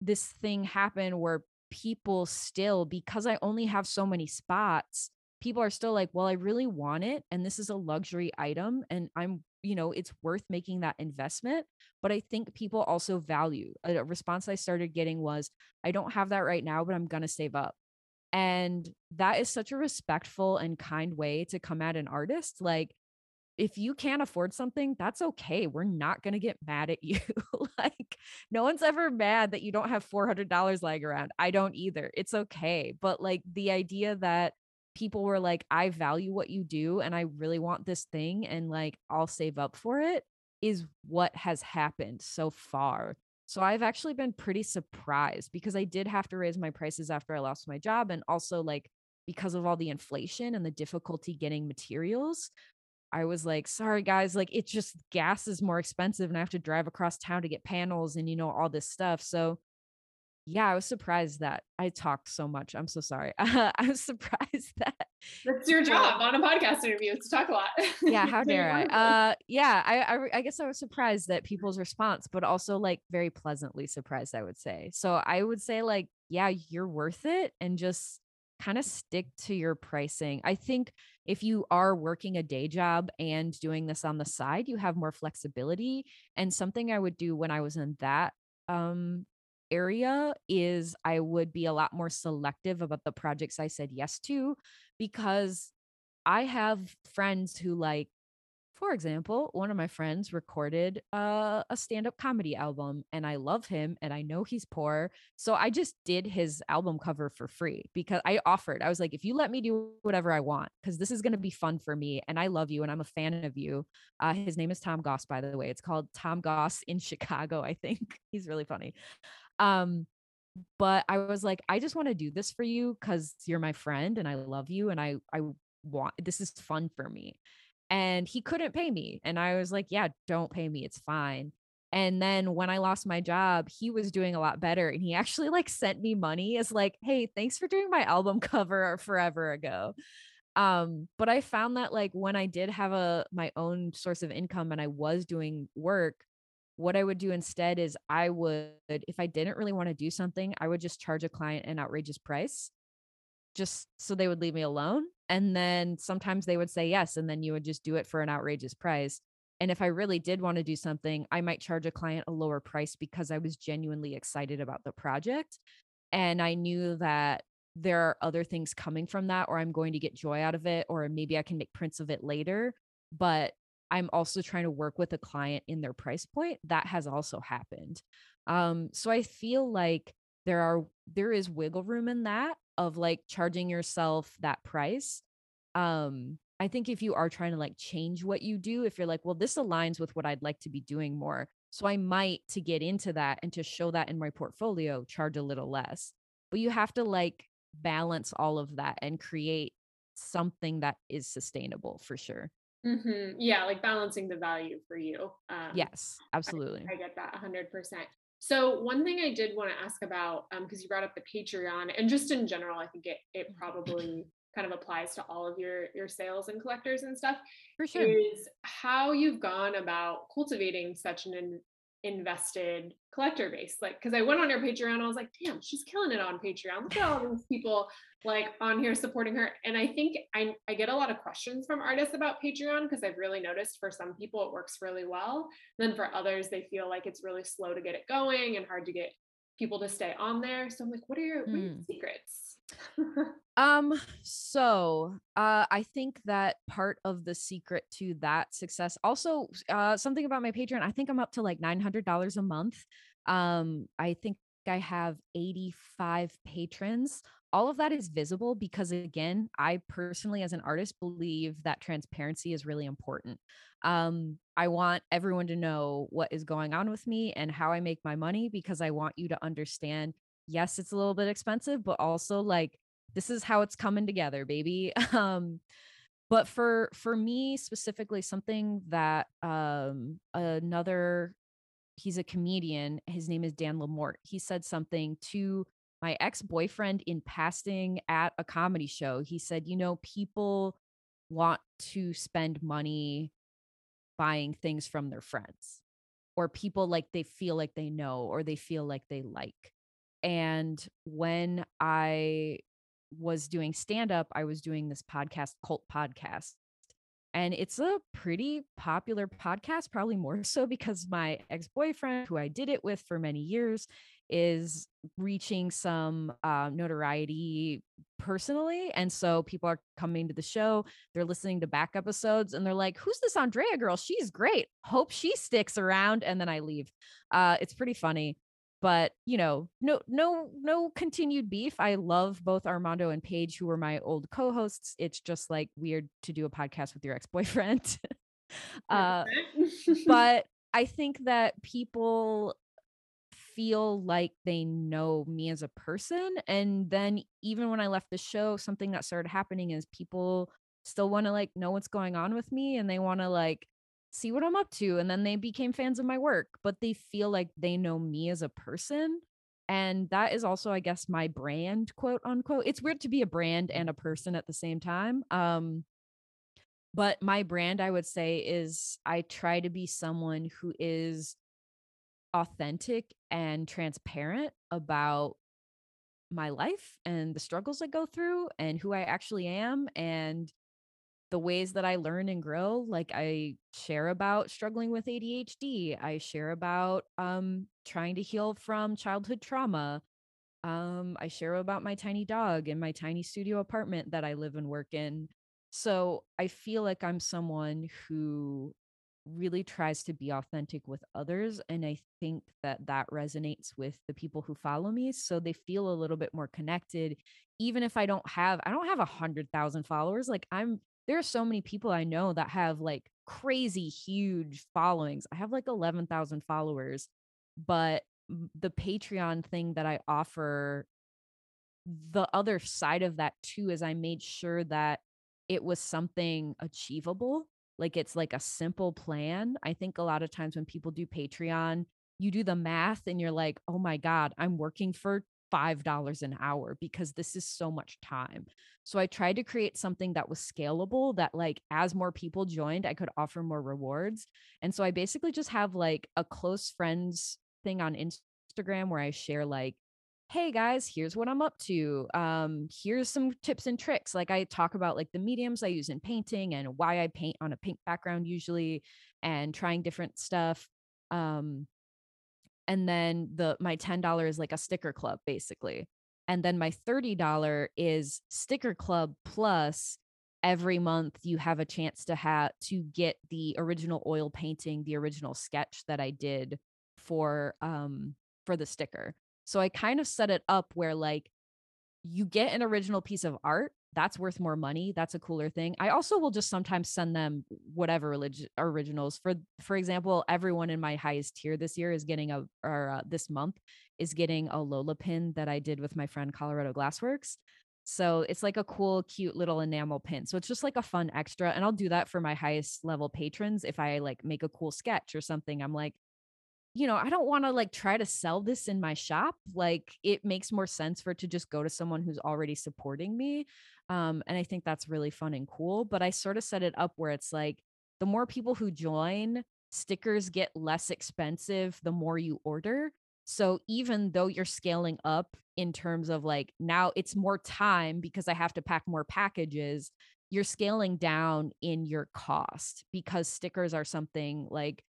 this thing happened where people still, because I only have so many spots, people are still like, well, I really want it. And this is a luxury item, and I'm, you know, it's worth making that investment. But I think people also value. A response I started getting was, I don't have that right now, but I'm going to save up. And that is such a respectful and kind way to come at an artist. Like, if you can't afford something, that's okay. We're not going to get mad at you. Like, no one's ever mad that you don't have four hundred dollars lying around. I don't either. It's okay. But like the idea that people were like, I value what you do and I really want this thing, and like, I'll save up for it, is what has happened so far. So I've actually been pretty surprised because I did have to raise my prices after I lost my job. And also like, because of all the inflation and the difficulty getting materials, I was like, sorry guys, like it's just gas is more expensive and I have to drive across town to get panels and you know, all this stuff. So yeah, I was surprised that I talked so much. I'm so sorry. Uh, I was surprised that. That's your job on a podcast interview. It's to talk a lot. Yeah. How dare I? Uh, yeah. I, I, I guess I was surprised that people's response, but also like very pleasantly surprised, I would say. So I would say like, yeah, you're worth it. And just kind of stick to your pricing. I think if you are working a day job and doing this on the side, you have more flexibility. And something I would do when I was in that, um, area is I would be a lot more selective about the projects I said yes to, because I have friends who like, for example, one of my friends recorded uh, a stand-up comedy album and I love him and I know he's poor. So I just did his album cover for free because I offered, I was like, if you let me do whatever I want, because this is going to be fun for me and I love you and I'm a fan of you. Uh, his name is Tom Goss, by the way. It's called Tom Goss in Chicago, I think. He's really funny. Um, but I was like, I just want to do this for you because you're my friend and I love you and I, I want, this is fun for me. And he couldn't pay me. And I was like, yeah, don't pay me. It's fine. And then when I lost my job, he was doing a lot better. And he actually like sent me money as like, hey, thanks for doing my album cover forever ago. Um, but I found that like when I did have a, my own source of income and I was doing work, what I would do instead is I would, if I didn't really want to do something, I would just charge a client an outrageous price just so they would leave me alone. And then sometimes they would say yes. And then you would just do it for an outrageous price. And if I really did want to do something, I might charge a client a lower price because I was genuinely excited about the project. And I knew that there are other things coming from that, or I'm going to get joy out of it, or maybe I can make prints of it later. But I'm also trying to work with a client in their price point. That has also happened. Um, so I feel like there are, there is wiggle room in that, of like charging yourself that price. Um, I think if you are trying to like change what you do, if you're like, well, this aligns with what I'd like to be doing more, so I might, to get into that and to show that in my portfolio, charge a little less. But you have to like balance all of that and create something that is sustainable for sure. Mm-hmm. Yeah, like balancing the value for you. Um, yes, absolutely. I, I get that one hundred percent. So one thing I did want to ask about, um, because you brought up the Patreon, and just in general, I think it it probably kind of applies to all of your your sales and collectors and stuff, for sure, is how you've gone about cultivating such an in, invested collector base. Like, because I went on her Patreon, I was like, damn, she's killing it on Patreon. Look at all these people like on here supporting her. And I think I I get a lot of questions from artists about Patreon, because I've really noticed for some people it works really well. And then for others, they feel like it's really slow to get it going and hard to get people to stay on there. So I'm like, what are your, mm. what are your secrets? um, so uh, I think that part of the secret to that success, also uh, something about my Patreon, I think I'm up to like nine hundred dollars a month. Um, I think I have eighty-five patrons. All of that is visible because, again, I personally, as an artist, believe that transparency is really important. Um, I want everyone to know what is going on with me and how I make my money, because I want you to understand, yes, it's a little bit expensive, but also like, this is how it's coming together, baby. Um, but for, for me specifically, something that, um, another, he's a comedian, his name is Dan Lamort. He said something to my ex-boyfriend in passing at a comedy show. He said, you know, people want to spend money buying things from their friends, or people like they feel like they know, or they feel like they like. And when I was doing stand-up, I was doing this podcast, Cult Podcast. And it's a pretty popular podcast, probably more so because my ex-boyfriend, who I did it with for many years, is reaching some um, notoriety personally. And so people are coming to the show, they're listening to back episodes, and they're like, who's this Andrea girl? She's great. Hope she sticks around. And then I leave. Uh, it's pretty funny. But, you know, no, no, no continued beef. I love both Armando and Paige, who were my old co-hosts. It's just like weird to do a podcast with your ex-boyfriend. uh, but I think that people feel like they know me as a person. And then even when I left the show, something that started happening is people still want to like know what's going on with me, and they want to like see what I'm up to. And then they became fans of my work, but they feel like they know me as a person. And that is also, I guess, my brand, quote unquote. It's weird to be a brand and a person at the same time. Um, but my brand, I would say, is I try to be someone who is authentic and transparent about my life and the struggles I go through and who I actually am and the ways that I learn and grow. Like, I share about struggling with A D H D. I share about um, trying to heal from childhood trauma. Um, I share about my tiny dog and my tiny studio apartment that I live and work in. So I feel like I'm someone who really tries to be authentic with others. And I think that that resonates with the people who follow me. So they feel a little bit more connected, even if I don't have, I don't have a hundred thousand followers. Like I'm, there are so many people I know that have like crazy, huge followings. I have like eleven thousand followers, but the Patreon thing that I offer, the other side of that too, is I made sure that it was something achievable. Like it's like a simple plan. I think a lot of times when people do Patreon, you do the math and you're like, oh my God, I'm working for five dollars an hour because this is so much time. So I tried to create something that was scalable, that like as more people joined, I could offer more rewards. And so I basically just have like a close friends thing on Instagram where I share like, hey guys, here's what I'm up to. Um, here's some tips and tricks. Like I talk about like the mediums I use in painting and why I paint on a pink background usually and trying different stuff. Um, And then the my ten dollars is like a sticker club, basically. And then my thirty dollars is sticker club plus every month you have a chance to have to get the original oil painting, the original sketch that I did for um for the sticker. So I kind of set it up where like you get an original piece of art that's worth more money. That's a cooler thing. I also will just sometimes send them whatever relig- originals. For for example, everyone in my highest tier this year is getting a or uh, this month is getting a Lola pin that I did with my friend Colorado Glassworks. So it's like a cool, cute little enamel pin. So it's just like a fun extra, and I'll do that for my highest level patrons if I like make a cool sketch or something. I'm like, you know, I don't want to like try to sell this in my shop. Like it makes more sense for it to just go to someone who's already supporting me. Um, and I think that's really fun and cool, but I sort of set it up where it's like, the more people who join, stickers get less expensive, the more you order. So even though you're scaling up in terms of like, now it's more time because I have to pack more packages, you're scaling down in your cost because stickers are something like,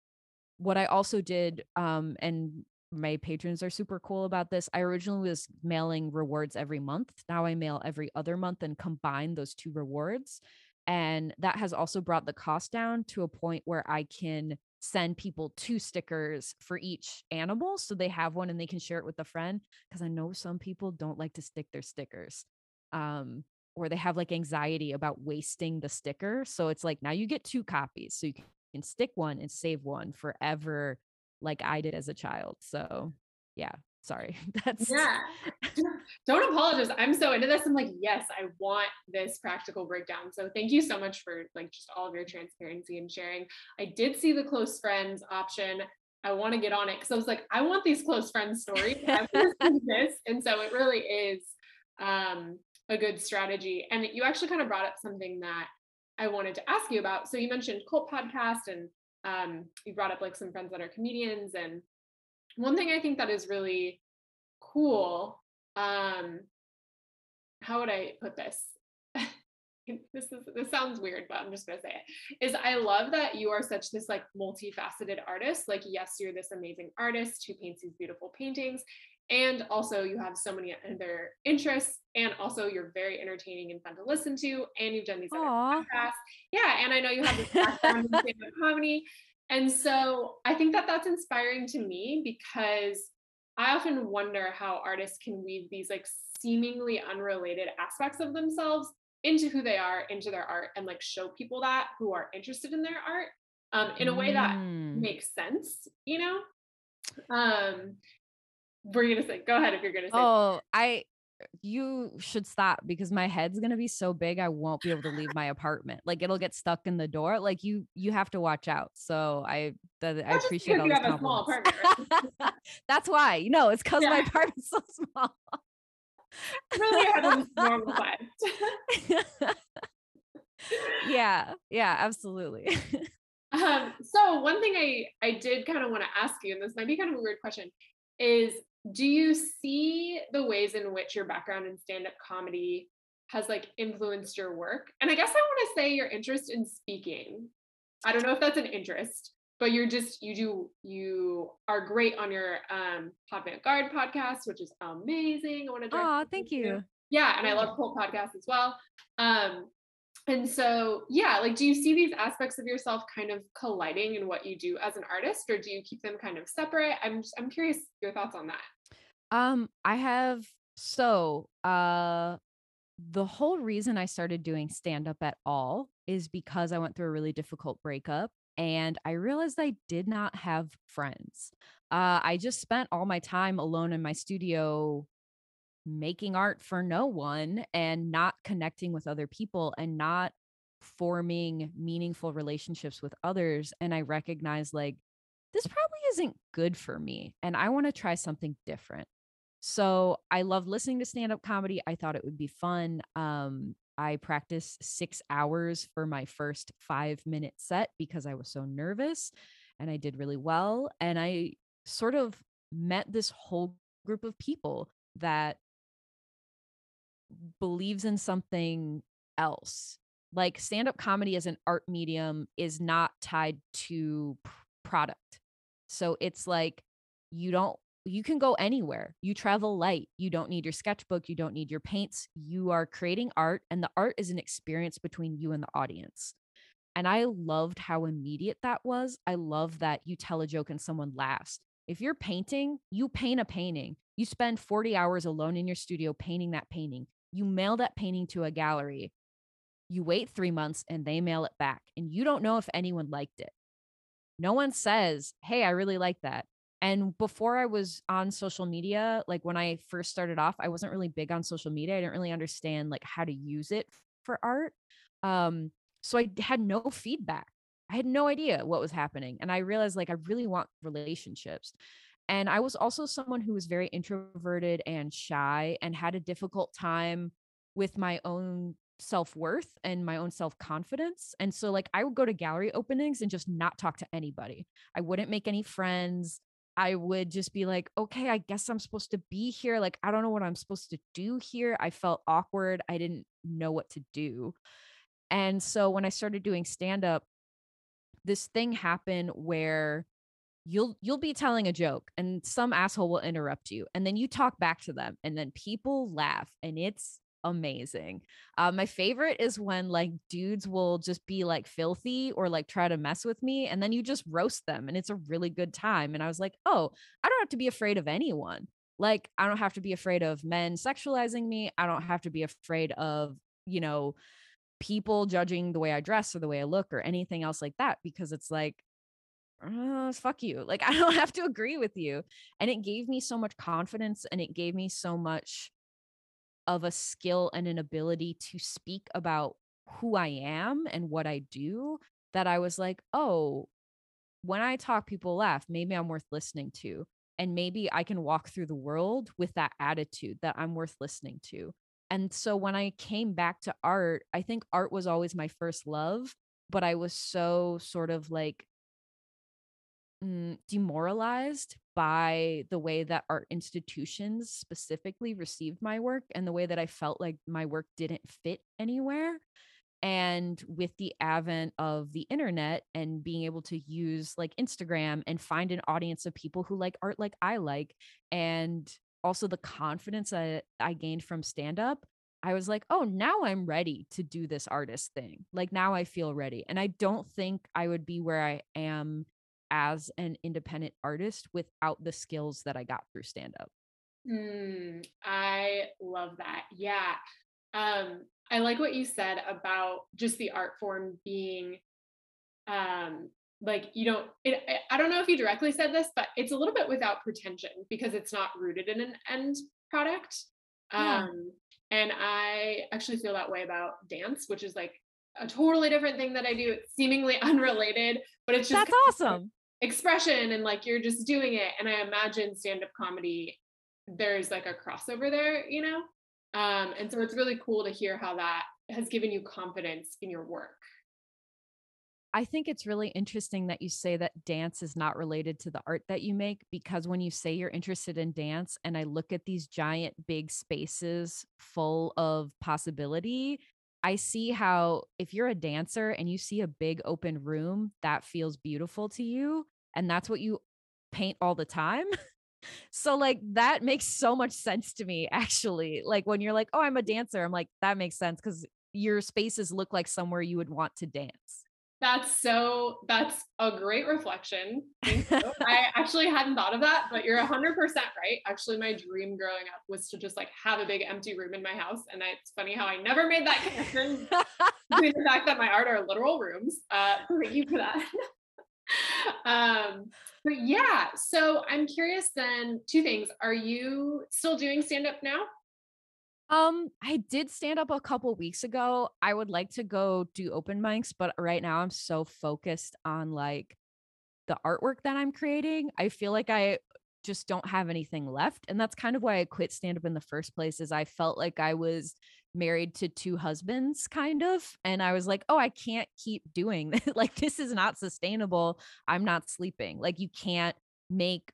what I also did, um, and my patrons are super cool about this, I originally was mailing rewards every month. Now I mail every other month and combine those two rewards. And that has also brought the cost down to a point where I can send people two stickers for each animal. So they have one and they can share it with a friend, because I know some people don't like to stick their stickers. Um, or they have like anxiety about wasting the sticker. So it's like, now you get two copies. So you can can stick one and save one forever, like I did as a child. So yeah, sorry. That's yeah. Don't apologize. I'm so into this. I'm like, yes, I want this practical breakdown. So thank you so much for like just all of your transparency and sharing. I did see the close friends option. I want to get on it because I was like, I want these close friends stories. I've seen this, and so it really is um, a good strategy. And you actually kind of brought up something that I wanted to ask you about. So you mentioned Cult Podcast, and um, you brought up like some friends that are comedians. And one thing I think that is really cool, um, how would I put this? this is this sounds weird, but I'm just gonna say it. Is I love that you are such this like multifaceted artist. Like, yes, you're this amazing artist who paints these beautiful paintings, and also you have so many other interests, and also you're very entertaining and fun to listen to, and you've done these other Aww. podcasts. Yeah, and I know you have this background in stand-up comedy. And so I think that that's inspiring to me, because I often wonder how artists can weave these like seemingly unrelated aspects of themselves into who they are, into their art, and like show people that who are interested in their art um, in a way that mm. makes sense, you know? Um, we're gonna say, go ahead if you're gonna say. Oh, I you should stop because my head's gonna be so big I won't be able to leave my apartment. Like it'll get stuck in the door. Like you you have to watch out. So I that, I appreciate all those compliments. Right? That's why, you know, it's because yeah. my apartment's so small. Really having normal vibes. Yeah, yeah, absolutely. Um, so one thing I, I did kind of want to ask you, and this might be kind of a weird question, is do you see the ways in which your background in stand-up comedy has like influenced your work? And I guess I want to say your interest in speaking. I don't know if that's an interest, but you're just, you do, you are great on your um, Pod-Vant-Garde podcast, which is amazing. I want to direct Oh, thank you. you. Yeah. And I love Cult Podcast as well. Um, And so, yeah, like, do you see these aspects of yourself kind of colliding in what you do as an artist, or do you keep them kind of separate? I'm just, I'm curious your thoughts on that. Um, I have, so, uh, the whole reason I started doing stand-up at all is because I went through a really difficult breakup and I realized I did not have friends. Uh, I just spent all my time alone in my studio making art for no one and not connecting with other people and not forming meaningful relationships with others. And I recognize like, this probably isn't good for me. And I want to try something different. So I love listening to stand-up comedy. I thought it would be fun. Um, I practiced six hours for my first five minute set because I was so nervous and I did really well. And I sort of met this whole group of people that believes in something else. Like stand-up comedy as an art medium is not tied to p- product. So it's like, you don't, you can go anywhere. You travel light. You don't need your sketchbook. You don't need your paints. You are creating art, and the art is an experience between you and the audience. And I loved how immediate that was. I love that you tell a joke and someone laughs. If you're painting, you paint a painting. You spend forty hours alone in your studio painting that painting. You mail that painting to a gallery. You wait three months and they mail it back. And you don't know if anyone liked it. No one says, hey, I really like that. And before I was on social media, like when I first started off, I wasn't really big on social media. I didn't really understand like how to use it for art. Um, so I had no feedback. I had no idea what was happening. And I realized like, I really want relationships. And I was also someone who was very introverted and shy and had a difficult time with my own self-worth and my own self-confidence. And so like, I would go to gallery openings and just not talk to anybody. I wouldn't make any friends. I would just be like, okay, I guess I'm supposed to be here. Like, I don't know what I'm supposed to do here. I felt awkward. I didn't know what to do. And so when I started doing stand-up, this thing happened where you'll, you'll be telling a joke and some asshole will interrupt you. And then you talk back to them and then people laugh and it's amazing. Uh, my favorite is when like dudes will just be like filthy or like try to mess with me. And then you just roast them and it's a really good time. And I was like, oh, I don't have to be afraid of anyone. Like, I don't have to be afraid of men sexualizing me. I don't have to be afraid of, you know, people judging the way I dress or the way I look or anything else like that, because it's like, oh, fuck you. Like, I don't have to agree with you. And it gave me so much confidence and it gave me so much of a skill and an ability to speak about who I am and what I do that I was like, oh, when I talk, people laugh. Maybe I'm worth listening to. And maybe I can walk through the world with that attitude that I'm worth listening to. And so when I came back to art, I think art was always my first love, but I was so sort of like mm, demoralized by the way that art institutions specifically received my work and the way that I felt like my work didn't fit anywhere. And with the advent of the internet and being able to use like Instagram and find an audience of people who like art like I like, and also the confidence that I gained from stand-up, I was like, oh, now I'm ready to do this artist thing. Like now I feel ready. And I don't think I would be where I am as an independent artist without the skills that I got through stand-up. Mm, I love that. Yeah. Um, I like what you said about just the art form being um, like, you don't, it, I don't know if you directly said this, but it's a little bit without pretension because it's not rooted in an end product. Yeah. Um, and I actually feel that way about dance, which is like a totally different thing that I do. It's seemingly unrelated, but it's just that's awesome expression. And like, you're just doing it. And I imagine stand-up comedy, there's like a crossover there, you know? Um, and so it's really cool to hear how that has given you confidence in your work. I think it's really interesting that you say that dance is not related to the art that you make, because when you say you're interested in dance and I look at these giant big spaces full of possibility, I see how if you're a dancer and you see a big open room, that feels beautiful to you. And that's what you paint all the time. So like that makes so much sense to me, actually. Like when you're like, oh, I'm a dancer. I'm like, that makes sense because your spaces look like somewhere you would want to dance. That's so, that's a great reflection. I actually hadn't thought of that, but you're a hundred percent right. Actually, my dream growing up was to just like have a big empty room in my house. And I, it's funny how I never made that connection between the fact that my art are literal rooms. Uh, thank you for that. um, but yeah, so I'm curious then, two things. Are you still doing stand-up now? Um, I did stand up a couple weeks ago. I would like to go do open mics, but right now I'm so focused on like the artwork that I'm creating. I feel like I just don't have anything left. And that's kind of why I quit stand up in the first place, is I felt like I was married to two husbands kind of. And I was like, oh, I can't keep doing this. Like, this is not sustainable. I'm not sleeping. Like, you can't make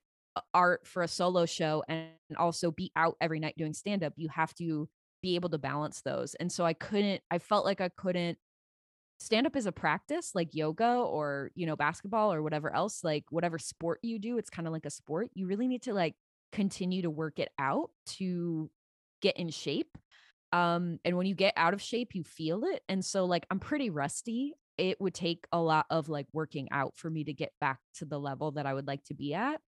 art for a solo show and also be out every night doing stand-up. You have to be able to balance those. And so I couldn't, I felt like I couldn't stand-up as a practice like yoga or, you know, basketball or whatever else, like whatever sport you do, it's kind of like a sport. You really need to like continue to work it out to get in shape. Um, and when you get out of shape, you feel it. And so like, I'm pretty rusty. It would take a lot of like working out for me to get back to the level that I would like to be at.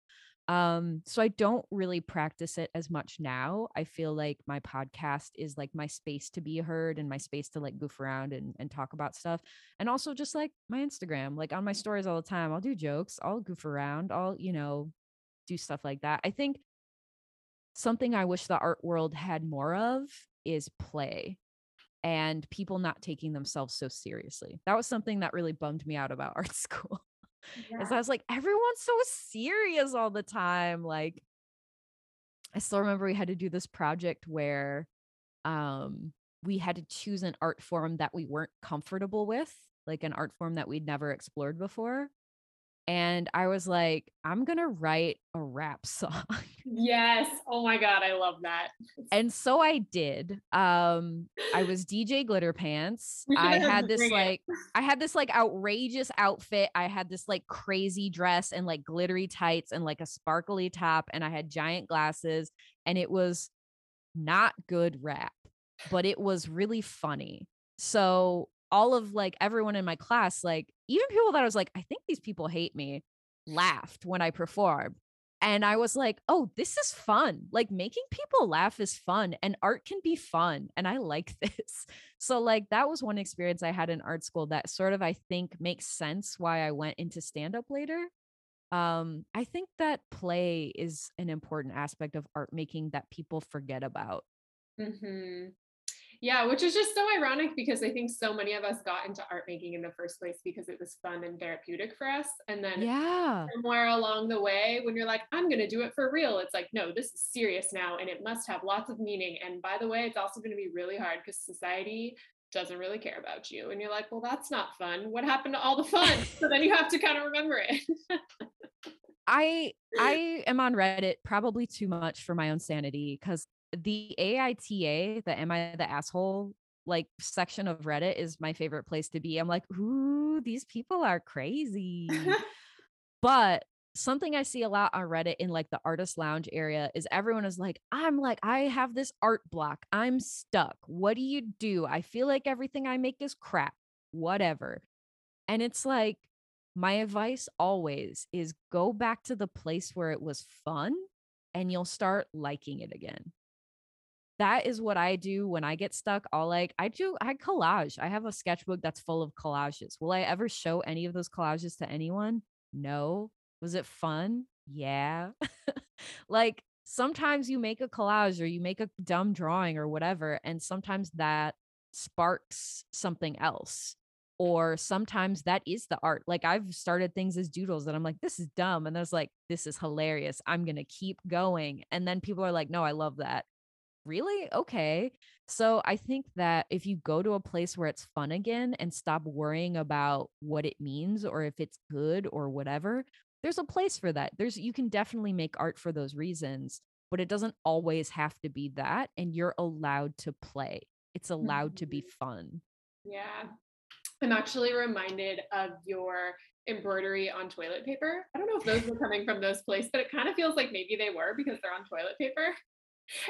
Um, so I don't really practice it as much now. I feel like my podcast is like my space to be heard and my space to like goof around and, and talk about stuff. And also just like my Instagram, like on my stories all the time, I'll do jokes, I'll goof around, I'll, you know, do stuff like that. I think something I wish the art world had more of is play and people not taking themselves so seriously. That was something that really bummed me out about art school. Yeah. As I was like, everyone's so serious all the time. Like, I still remember we had to do this project where um, we had to choose an art form that we weren't comfortable with, like an art form that we'd never explored before. And I was like, I'm going to write a rap song. Yes. Oh my God. I love that. And so I did. Um, I was D J Glitter Pants. I had this like, it. I had this like outrageous outfit. I had this like crazy dress and like glittery tights and like a sparkly top. And I had giant glasses, and it was not good rap, but it was really funny. So all of like everyone in my class, like even people that I was like, I think these people hate me, laughed when I performed. And I was like, oh, this is fun. Like making people laugh is fun, and art can be fun. And I like this. So like, that was one experience I had in art school that sort of, I think, makes sense why I went into stand-up later. Um, I think that play is an important aspect of art making that people forget about. Mm-hmm. Yeah, which is just so ironic because I think so many of us got into art making in the first place because it was fun and therapeutic for us. And then yeah. somewhere along the way, when you're like, I'm going to do it for real, it's like, no, this is serious now. And it must have lots of meaning. And by the way, it's also going to be really hard because society doesn't really care about you. And you're like, well, that's not fun. What happened to all the fun? So then you have to kind of remember it. I, I am on Reddit probably too much for my own sanity, because the A I T A, the Am I the Asshole, like section of Reddit is my favorite place to be. I'm like, ooh, these people are crazy. But something I see a lot on Reddit in like the artist lounge area is everyone is like, I'm like, I have this art block. I'm stuck. What do you do? I feel like everything I make is crap, whatever. And it's like, my advice always is go back to the place where it was fun and you'll start liking it again. that is what I do when I get stuck. I'll like, I do, I collage. I have a sketchbook that's full of collages. Will I ever show any of those collages to anyone? No. Was it fun? Yeah. Like sometimes you make a collage or you make a dumb drawing or whatever. And sometimes that sparks something else. Or sometimes that is the art. Like I've started things as doodles that I'm like, this is dumb. And I was like, this is hilarious. I'm going to keep going. And then people are like, no, I love that. Really? Okay. So I think that if you go to a place where it's fun again and stop worrying about what it means or if it's good or whatever, there's a place for that. There's, you can definitely make art for those reasons, but it doesn't always have to be that. And you're allowed to play. It's allowed to be fun. Yeah. I'm actually reminded of your embroidery on toilet paper. I don't know if those were coming from those places, but it kind of feels like maybe they were because they're on toilet paper.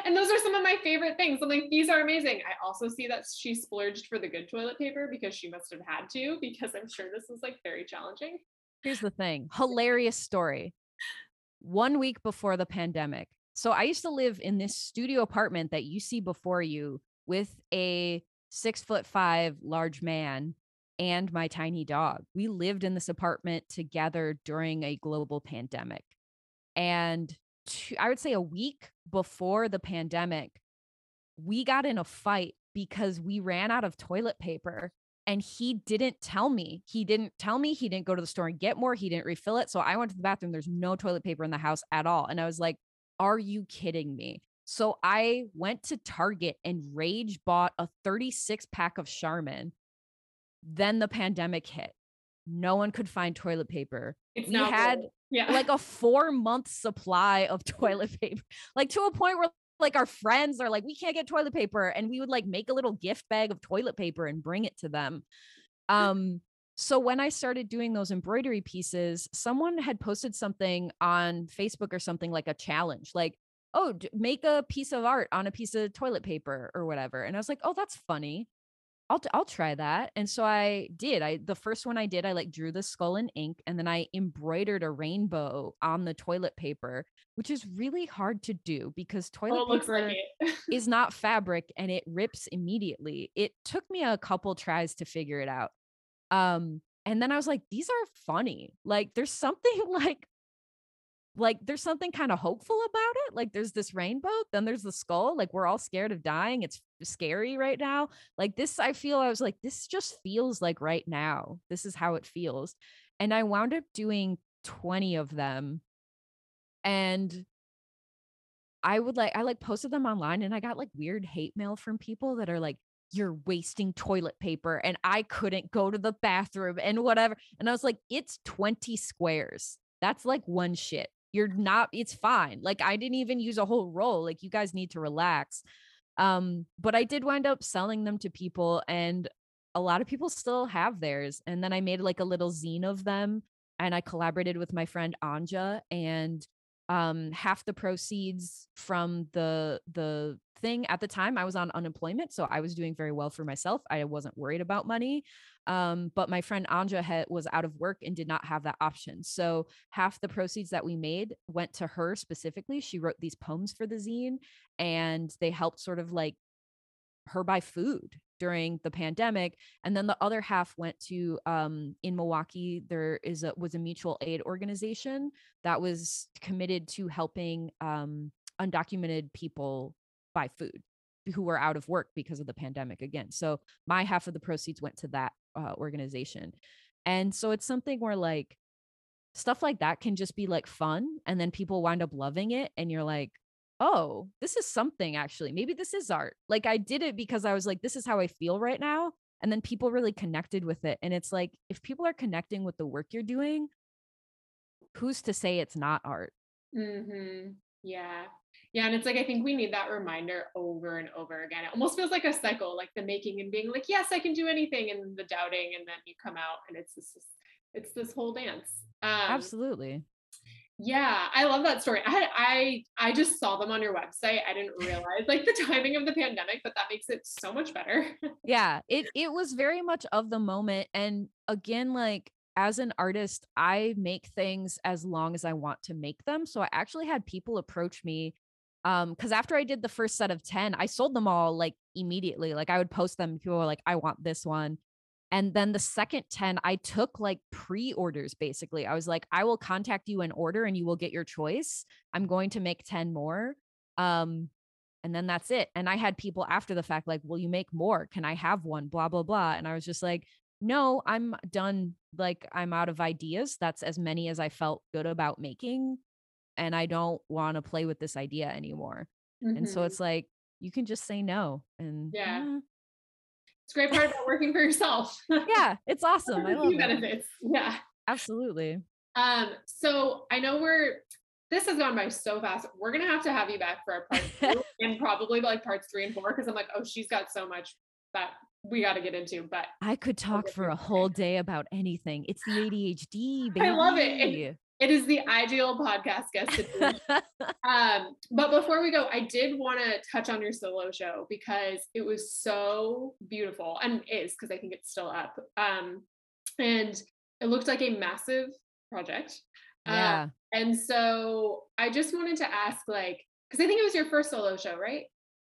And those are some of my favorite things. I'm like, these are amazing. I also see that she splurged for the good toilet paper because she must have had to, because I'm sure this was like very challenging. Here's the thing. Hilarious story. One week before the pandemic. So I used to live in this studio apartment that you see before you with a six foot five large man and my tiny dog. We lived in this apartment together during a global pandemic. And two, I would say a week before the pandemic, we got in a fight because we ran out of toilet paper and he didn't tell me. He didn't tell me. He didn't go to the store and get more. He didn't refill it. So I went to the bathroom. There's no toilet paper in the house at all. And I was like, are you kidding me? So I went to Target and rage bought a thirty-six pack of Charmin. Then the pandemic hit. No one could find toilet paper. It's we had yeah. like a four month supply of toilet paper, like to a point where like our friends are like, we can't get toilet paper. And we would like make a little gift bag of toilet paper and bring it to them. Um, so when I started doing those embroidery pieces, someone had posted something on Facebook or something, like a challenge, like, oh, make a piece of art on a piece of toilet paper or whatever. And I was like, oh, that's funny. I'll, I'll try that. And so I did, I, the first one I did, I like drew the skull in ink and then I embroidered a rainbow on the toilet paper, which is really hard to do because toilet oh, paper like is not fabric and it rips immediately. It took me a couple tries to figure it out. Um, and then I was like, these are funny. Like there's something like, like there's something kind of hopeful about it. Like there's this rainbow, then there's the skull. Like we're all scared of dying. It's scary right now. Like this, I feel, I was like, this just feels like right now, this is how it feels. And I wound up doing twenty of them. And I would like, I like posted them online and I got like weird hate mail from people that are like, you're wasting toilet paper and I couldn't go to the bathroom and whatever. And I was like, it's twenty squares. That's like one shit. You're not, it's fine. Like I didn't even use a whole roll. Like you guys need to relax. Um, but I did wind up selling them to people and a lot of people still have theirs. And then I made like a little zine of them and I collaborated with my friend Anja and, um, half the proceeds from the, the thing at the time I was on unemployment. So I was doing very well for myself. I wasn't worried about money. Um, but my friend Anja had, was out of work and did not have that option. So half the proceeds that we made went to her specifically. She wrote these poems for the zine and they helped sort of like her buy food during the pandemic. And then the other half went to, um, in Milwaukee, there is a, was a mutual aid organization that was committed to helping, um, undocumented people buy food who were out of work because of the pandemic again. So my half of the proceeds went to that uh, organization. And so it's something where like stuff like that can just be like fun. And then people wind up loving it. And you're like, oh, this is something actually, maybe this is art. Like I did it because I was like, this is how I feel right now. And then people really connected with it. And it's like, if people are connecting with the work you're doing, who's to say it's not art? Mm-hmm. Yeah. Yeah. And it's like, I think we need that reminder over and over again. It almost feels like a cycle, like the making and being like, yes, I can do anything. And the doubting, and then you come out and it's this, it's this whole dance. Um, Absolutely. Yeah. I love that story. I had, I, I just saw them on your website. I didn't realize like the timing of the pandemic, but that makes it so much better. Yeah. It, it was very much of the moment. And again, like, as an artist, I make things as long as I want to make them. So I actually had people approach me Um, because after I did the first set of ten, I sold them all like immediately. Like I would post them. People were like, I want this one. And then the second ten, I took like pre-orders, basically. I was like, I will contact you and order and you will get your choice. I'm going to make ten more. Um, and then that's it. And I had people after the fact, like, will you make more? Can I have one? Blah, blah, blah. And I was just like, no, I'm done. Like, I'm out of ideas. That's as many as I felt good about making. And I don't want to play with this idea anymore. Mm-hmm. And so it's like, you can just say no. And yeah, yeah. It's a great part about working for yourself. Yeah. It's awesome. I love it. Benefits. Yeah, absolutely. Um, so I know we're, this has gone by so fast. We're going to have to have you back for our part two and probably like parts three and four. Cause I'm like, oh, she's got so much that we got to get into, but I could talk for a whole day about anything. It's the A D H D, baby. I love it. It, it is the ideal podcast guest to do. Um, but before we go, I did want to touch on your solo show because it was so beautiful and is, cause I think it's still up. Um, and it looked like a massive project. Yeah. Um, and so I just wanted to ask, like, because I think it was your first solo show, right?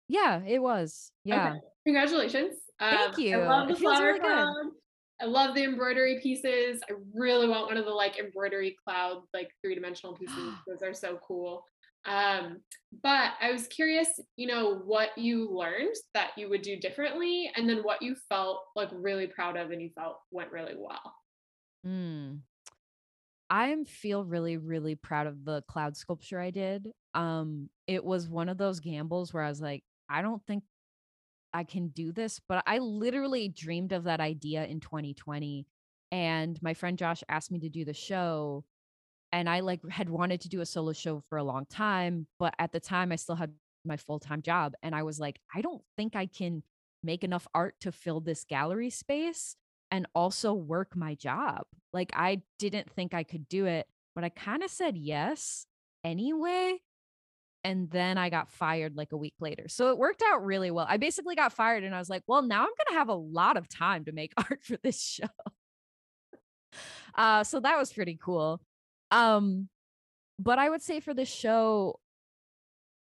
Yeah, it was. Yeah. Okay. Congratulations. Thank um, you. I love the flower really cloud. I love the embroidery pieces. I really want one of the like embroidery cloud, like three-dimensional pieces. Those are so cool. Um, but I was curious, you know, what you learned that you would do differently and then what you felt like really proud of and you felt went really well. Mm. I feel really, really proud of the cloud sculpture I did. Um, it was one of those gambles where I was like, I don't think I can do this, but I literally dreamed of that idea in twenty twenty. And my friend Josh asked me to do the show. And I like had wanted to do a solo show for a long time, but at the time I still had my full-time job. And I was like, I don't think I can make enough art to fill this gallery space and also work my job. Like I didn't think I could do it, but I kind of said yes anyway. And then I got fired like a week later. So it worked out really well. I basically got fired and I was like, well, now I'm going to have a lot of time to make art for this show. Uh, so that was pretty cool. Um, but I would say for this show,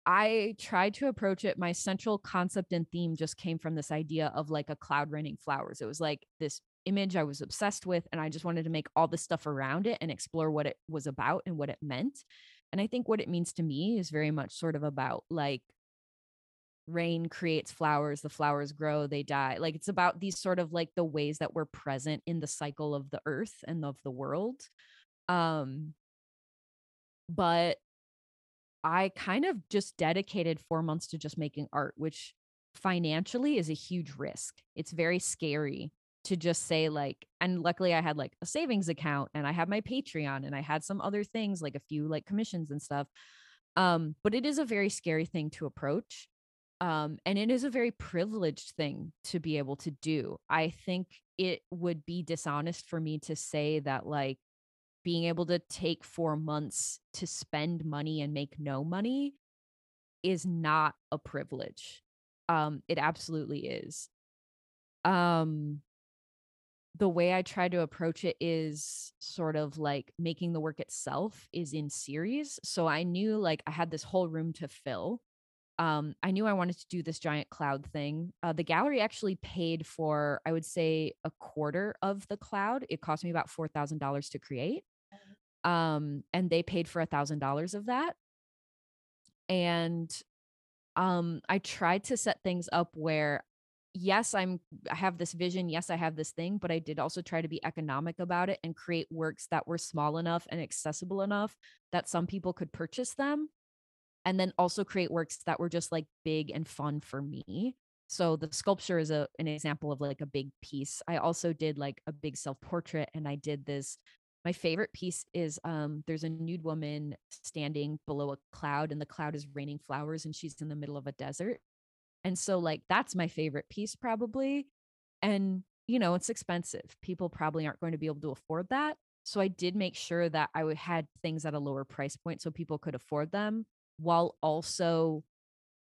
I tried to approach it. My central concept and theme just came from this idea of like a cloud raining flowers. It was like this image I was obsessed with, and I just wanted to make all the stuff around it and explore what it was about and what it meant. And I think what it means to me is very much sort of about like rain creates flowers, the flowers grow, they die. Like it's about these sort of like the ways that we're present in the cycle of the earth and of the world. Um, but I kind of just dedicated four months to just making art, which financially is a huge risk. It's very scary to just say like, and luckily I had like a savings account and I had my Patreon and I had some other things, like a few like commissions and stuff. Um, but it is a very scary thing to approach. Um, and it is a very privileged thing to be able to do. I think it would be dishonest for me to say that like, being able to take four months to spend money and make no money is not a privilege. Um, it absolutely is. Um, the way I try to approach it is sort of like making the work itself is in series. So I knew like I had this whole room to fill. Um, I knew I wanted to do this giant cloud thing. Uh, the gallery actually paid for, I would say, a quarter of the cloud. It cost me about four thousand dollars to create. Um, and they paid for one thousand dollars of that. And um, I tried to set things up where, yes, I'm, I have this vision. Yes, I have this thing, but I did also try to be economic about it and create works that were small enough and accessible enough that some people could purchase them. And then also create works that were just like big and fun for me. So the sculpture is a, an example of like a big piece. I also did like a big self-portrait and I did this. My favorite piece is um, there's a nude woman standing below a cloud and the cloud is raining flowers and she's in the middle of a desert. And so like, that's my favorite piece probably. And you know, it's expensive. People probably aren't going to be able to afford that. So I did make sure that I had things at a lower price point so people could afford them, while also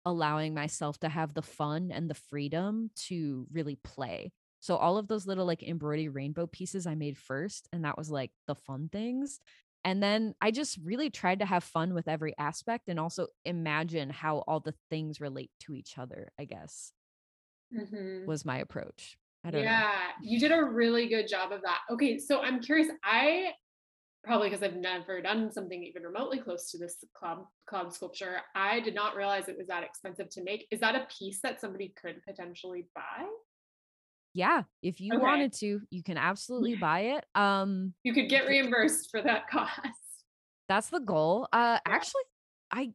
allowing myself to have the fun and the freedom to really play. So all of those little like embroidery rainbow pieces I made first, and that was like the fun things. And then I just really tried to have fun with every aspect and also imagine how all the things relate to each other, I guess, mm-hmm. was my approach. I don't yeah, know. Yeah, you did a really good job of that. Okay, so I'm curious, I probably because I've never done something even remotely close to this cloud, cloud sculpture, I did not realize it was that expensive to make. Is that a piece that somebody could potentially buy? Yeah, if you okay. wanted to, you can absolutely buy it. Um, you could get reimbursed for that cost. That's the goal. Uh, yeah. Actually, I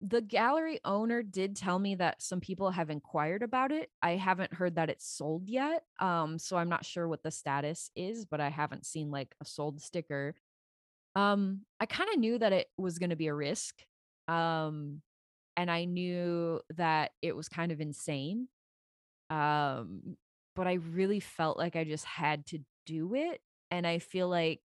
the gallery owner did tell me that some people have inquired about it. I haven't heard that it's sold yet, um, so I'm not sure what the status is, but I haven't seen like a sold sticker. Um, I kind of knew that it was going to be a risk, um, and I knew that it was kind of insane. Um, but I really felt like I just had to do it. And I feel like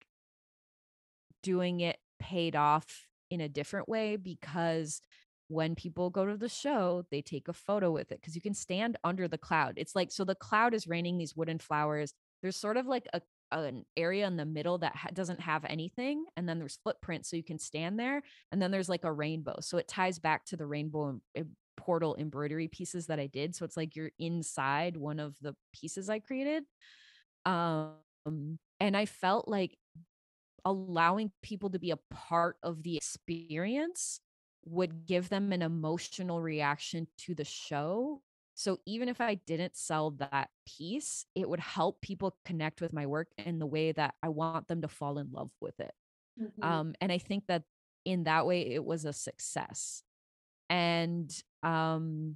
doing it paid off in a different way, because when people go to the show, they take a photo with it because you can stand under the cloud. It's like, so the cloud is raining these wooden flowers. There's sort of like a an area in the middle that ha- doesn't have anything. And then there's footprints, so you can stand there. And then there's like a rainbow. So it ties back to the rainbow em- portal embroidery pieces that I did. So it's like you're inside one of the pieces I created. Um, and I felt like allowing people to be a part of the experience would give them an emotional reaction to the show. So even if I didn't sell that piece, it would help people connect with my work in the way that I want them to fall in love with it. Mm-hmm. Um, and I think that in that way, it was a success. And um,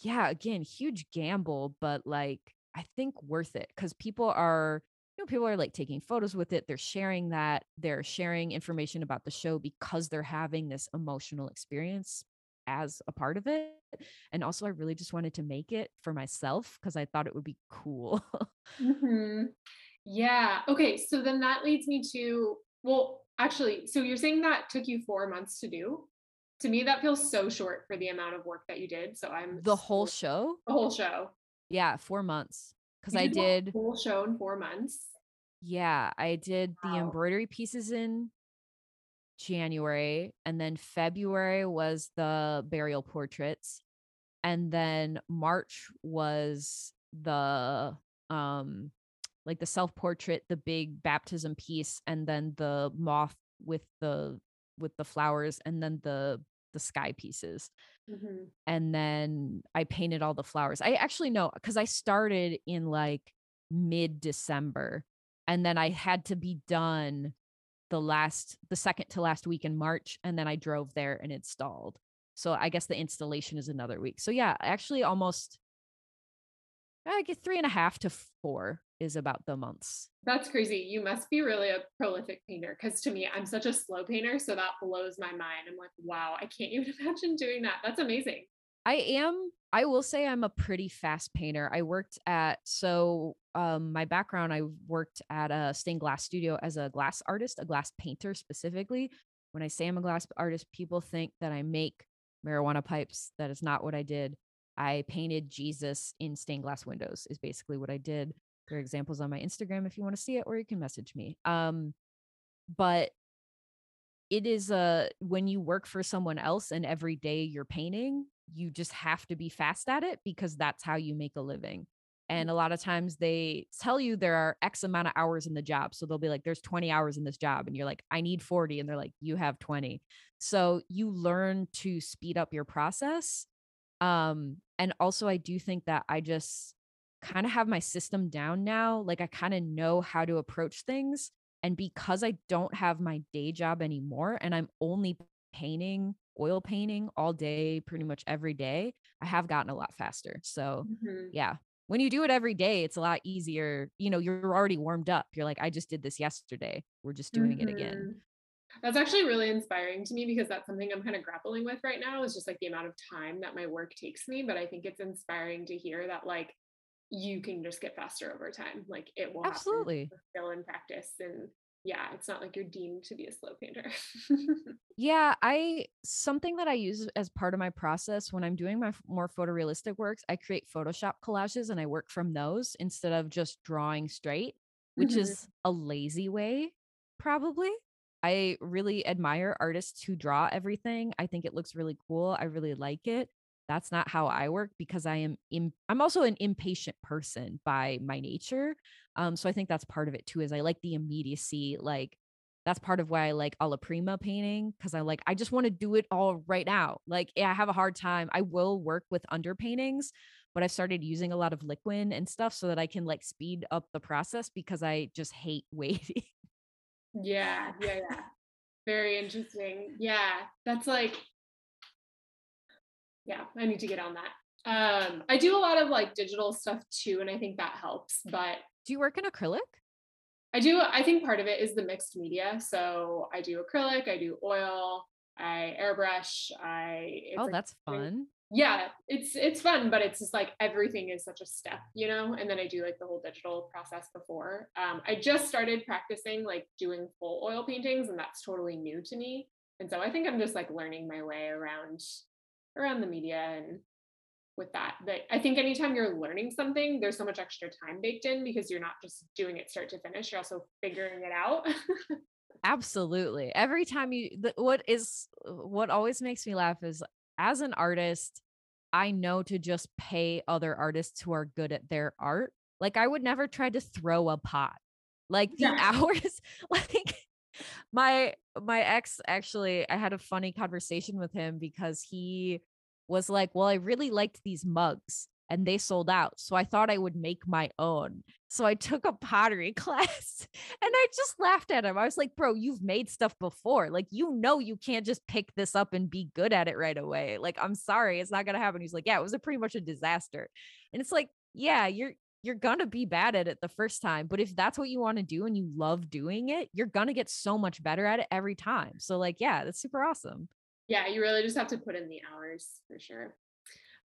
yeah, again, huge gamble, but like, I think worth it, because people are, you know, people are like taking photos with it. They're sharing that, they're sharing information about the show because they're having this emotional experience as a part of it. And also I really just wanted to make it for myself because I thought it would be cool. mm-hmm. Yeah. Okay. So then that leads me to, well, actually, so you're saying that took you four months to do? To me, that feels so short for the amount of work that you did. So I'm the whole show, the whole show. Yeah. Four months. Cause I did the whole show in four months. Yeah. I did wow. the embroidery pieces in January, and then February was the burial portraits. And then March was the, um, like the self-portrait, the big baptism piece, and then the moth with the, with the flowers, and then the the sky pieces. Mm-hmm. And then I painted all the flowers. I actually know, because I started in like mid-December, and then I had to be done the last the second to last week in March, and then I drove there and installed. So I guess the installation is another week. So yeah, actually almost I guess three and a half to four is about the months. That's crazy. You must be really a prolific painter, because to me, I'm such a slow painter. So that blows my mind. I'm like, wow, I can't even imagine doing that. That's amazing. I am. I will say I'm a pretty fast painter. I worked at, so um, my background, I worked at a stained glass studio as a glass artist, a glass painter specifically. When I say I'm a glass artist, people think that I make marijuana pipes. That is not what I did. I painted Jesus in stained glass windows is basically what I did. There are examples on my Instagram if you want to see it, or you can message me. Um, but it is a, when you work for someone else and every day you're painting, you just have to be fast at it because that's how you make a living. And a lot of times they tell you there are X amount of hours in the job. So they'll be like, there's twenty hours in this job. And you're like, I need forty. And they're like, you have twenty. So you learn to speed up your process. Um, and also I do think that I just kind of have my system down now. Like I kind of know how to approach things. And because I don't have my day job anymore, and I'm only painting, oil painting all day, pretty much every day, I have gotten a lot faster. So mm-hmm. yeah, when you do it every day, it's a lot easier. You know, you're already warmed up. You're like, I just did this yesterday. We're just doing mm-hmm. it again. That's actually really inspiring to me, because that's something I'm kind of grappling with right now, is just like the amount of time that my work takes me. But I think it's inspiring to hear that like you can just get faster over time. Like it will absolutely still in practice. And yeah, it's not like you're deemed to be a slow painter. yeah. I, something that I use as part of my process when I'm doing my more photorealistic works, I create Photoshop collages and I work from those instead of just drawing straight, which mm-hmm. is a lazy way probably. I really admire artists who draw everything. I think it looks really cool. I really like it. That's not how I work because I am, im- I'm also an impatient person by my nature. Um, so I think that's part of it too, is I like the immediacy. Like that's part of why I like a la prima painting. Cause I like, I just want to do it all right now. Like I have a hard time. I will work with underpaintings, but I've started using a lot of liquid and stuff so that I can like speed up the process because I just hate waiting. Yeah. Yeah. Yeah. Very interesting. Yeah. That's like, yeah, I need to get on that. Um, I do a lot of like digital stuff too, and I think that helps. But do you work in acrylic? I do. I think part of it is the mixed media. So I do acrylic, I do oil, I airbrush. I it's oh, like, that's fun. Yeah, it's it's fun, but it's just like everything is such a step, you know. And then I do like the whole digital process before. Um, I just started practicing like doing full oil paintings, and that's totally new to me. And so I think I'm just like learning my way around. around the media and with that. But I think anytime you're learning something, there's so much extra time baked in because you're not just doing it start to finish. You're also figuring it out. Absolutely. Every time you, what is, what always makes me laugh is as an artist, I know to just pay other artists who are good at their art. Like I would never try to throw a pot, like the yeah. hours, like my, my ex, actually, I had a funny conversation with him because he was like, well, I really liked these mugs and they sold out. So I thought I would make my own. So I took a pottery class and I just laughed at him. I was like, bro, you've made stuff before. Like, you know, you can't just pick this up and be good at it right away. Like, I'm sorry, it's not going to happen. He's like, yeah, it was a pretty much a disaster. And it's like, yeah, you're, you're going to be bad at it the first time, but if that's what you want to do and you love doing it, you're going to get so much better at it every time. So like, yeah, that's super awesome. Yeah. You really just have to put in the hours for sure.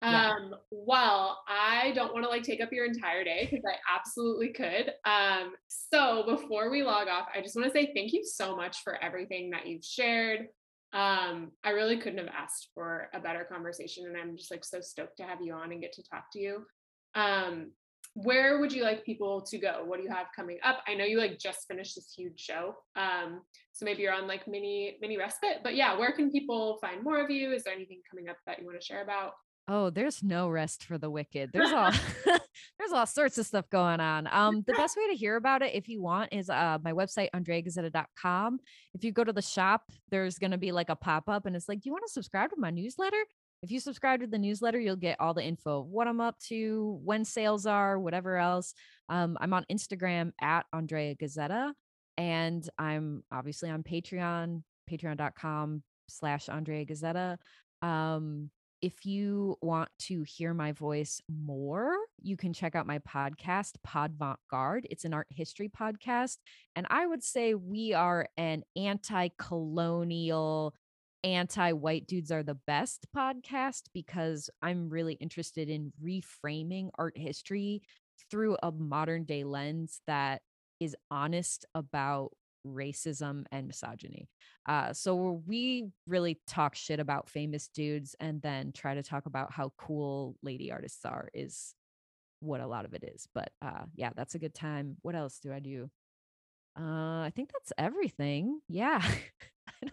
Yeah. Um, well, I don't want to like take up your entire day because I absolutely could. Um, so before we log off, I just want to say thank you so much for everything that you've shared. Um, I really couldn't have asked for a better conversation, and I'm just like so stoked to have you on and get to talk to you. Um, Where would you like people to go? What do you have coming up? I know you like just finished this huge show. Um, so maybe you're on like mini, mini respite, but yeah, where can people find more of you? Is there anything coming up that you want to share about? Oh, there's no rest for the wicked. There's all, there's all sorts of stuff going on. Um, the best way to hear about it, if you want, is uh, my website, andrea ghizzetta dot com. If you go to the shop, there's going to be like a pop-up and it's like, do you want to subscribe to my newsletter? If you subscribe to the newsletter, you'll get all the info of what I'm up to, when sales are, whatever else. Um, I'm on Instagram at Andrea Ghizzetta, and I'm obviously on Patreon, patreon.com slash Andrea Ghizzetta. Um, if you want to hear my voice more, you can check out my podcast, Pod-Vant-Garde. It's an art history podcast. And I would say we are an anti-colonial, anti-white dudes are the best podcast because I'm really interested in reframing art history through a modern day lens that is honest about racism and misogyny. Uh, so we really talk shit about famous dudes and then try to talk about how cool lady artists are is what a lot of it is. But uh, yeah, that's a good time. What else do I do? Uh, I think that's everything. Yeah.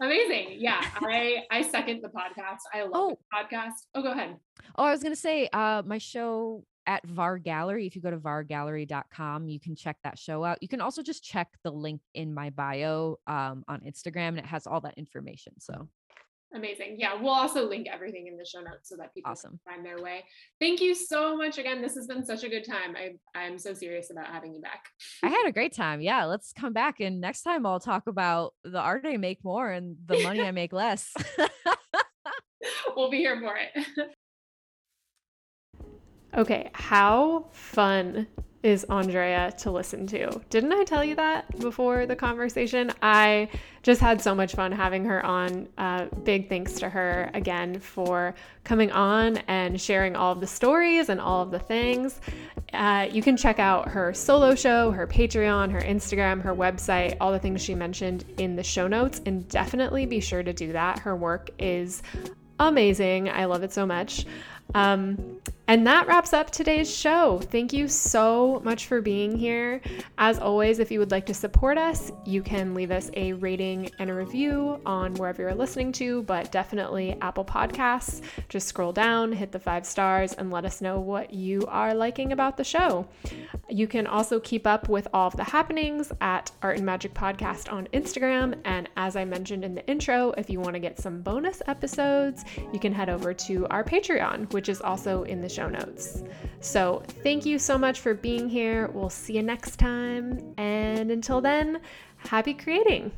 Amazing. Yeah. I, I second the podcast. I love oh. the podcast. Oh, go ahead. Oh, I was going to say, uh, my show at V A R Gallery, if you go to var gallery dot com, you can check that show out. You can also just check the link in my bio, um, on Instagram, and it has all that information. So amazing. Yeah. We'll also link everything in the show notes so that people awesome. Can find their way. Thank you so much again. This has been such a good time. I, I'm so serious about having you back. I had a great time. Yeah. Let's come back. And next time I'll talk about the art I make more and the money I make less. We'll be here for it. Okay. How fun is Andrea to listen to? Didn't I tell you that before the conversation? I just had so much fun having her on. Uh, big thanks to her again for coming on and sharing all of the stories and all of the things. Uh, you can check out her solo show, her Patreon, her Instagram, her website, all the things she mentioned in the show notes, and definitely be sure to do that. Her work is amazing. I love it so much. Um, And that wraps up today's show. Thank you so much for being here. As always, if you would like to support us, you can leave us a rating and a review on wherever you're listening to, but definitely Apple Podcasts. Just scroll down, hit the five stars, and let us know what you are liking about the show. You can also keep up with all of the happenings at Art and Magic Podcast on Instagram. And as I mentioned in the intro, if you want to get some bonus episodes, you can head over to our Patreon, which is also in the show notes. So thank you so much for being here. We'll see you next time. And until then, happy creating.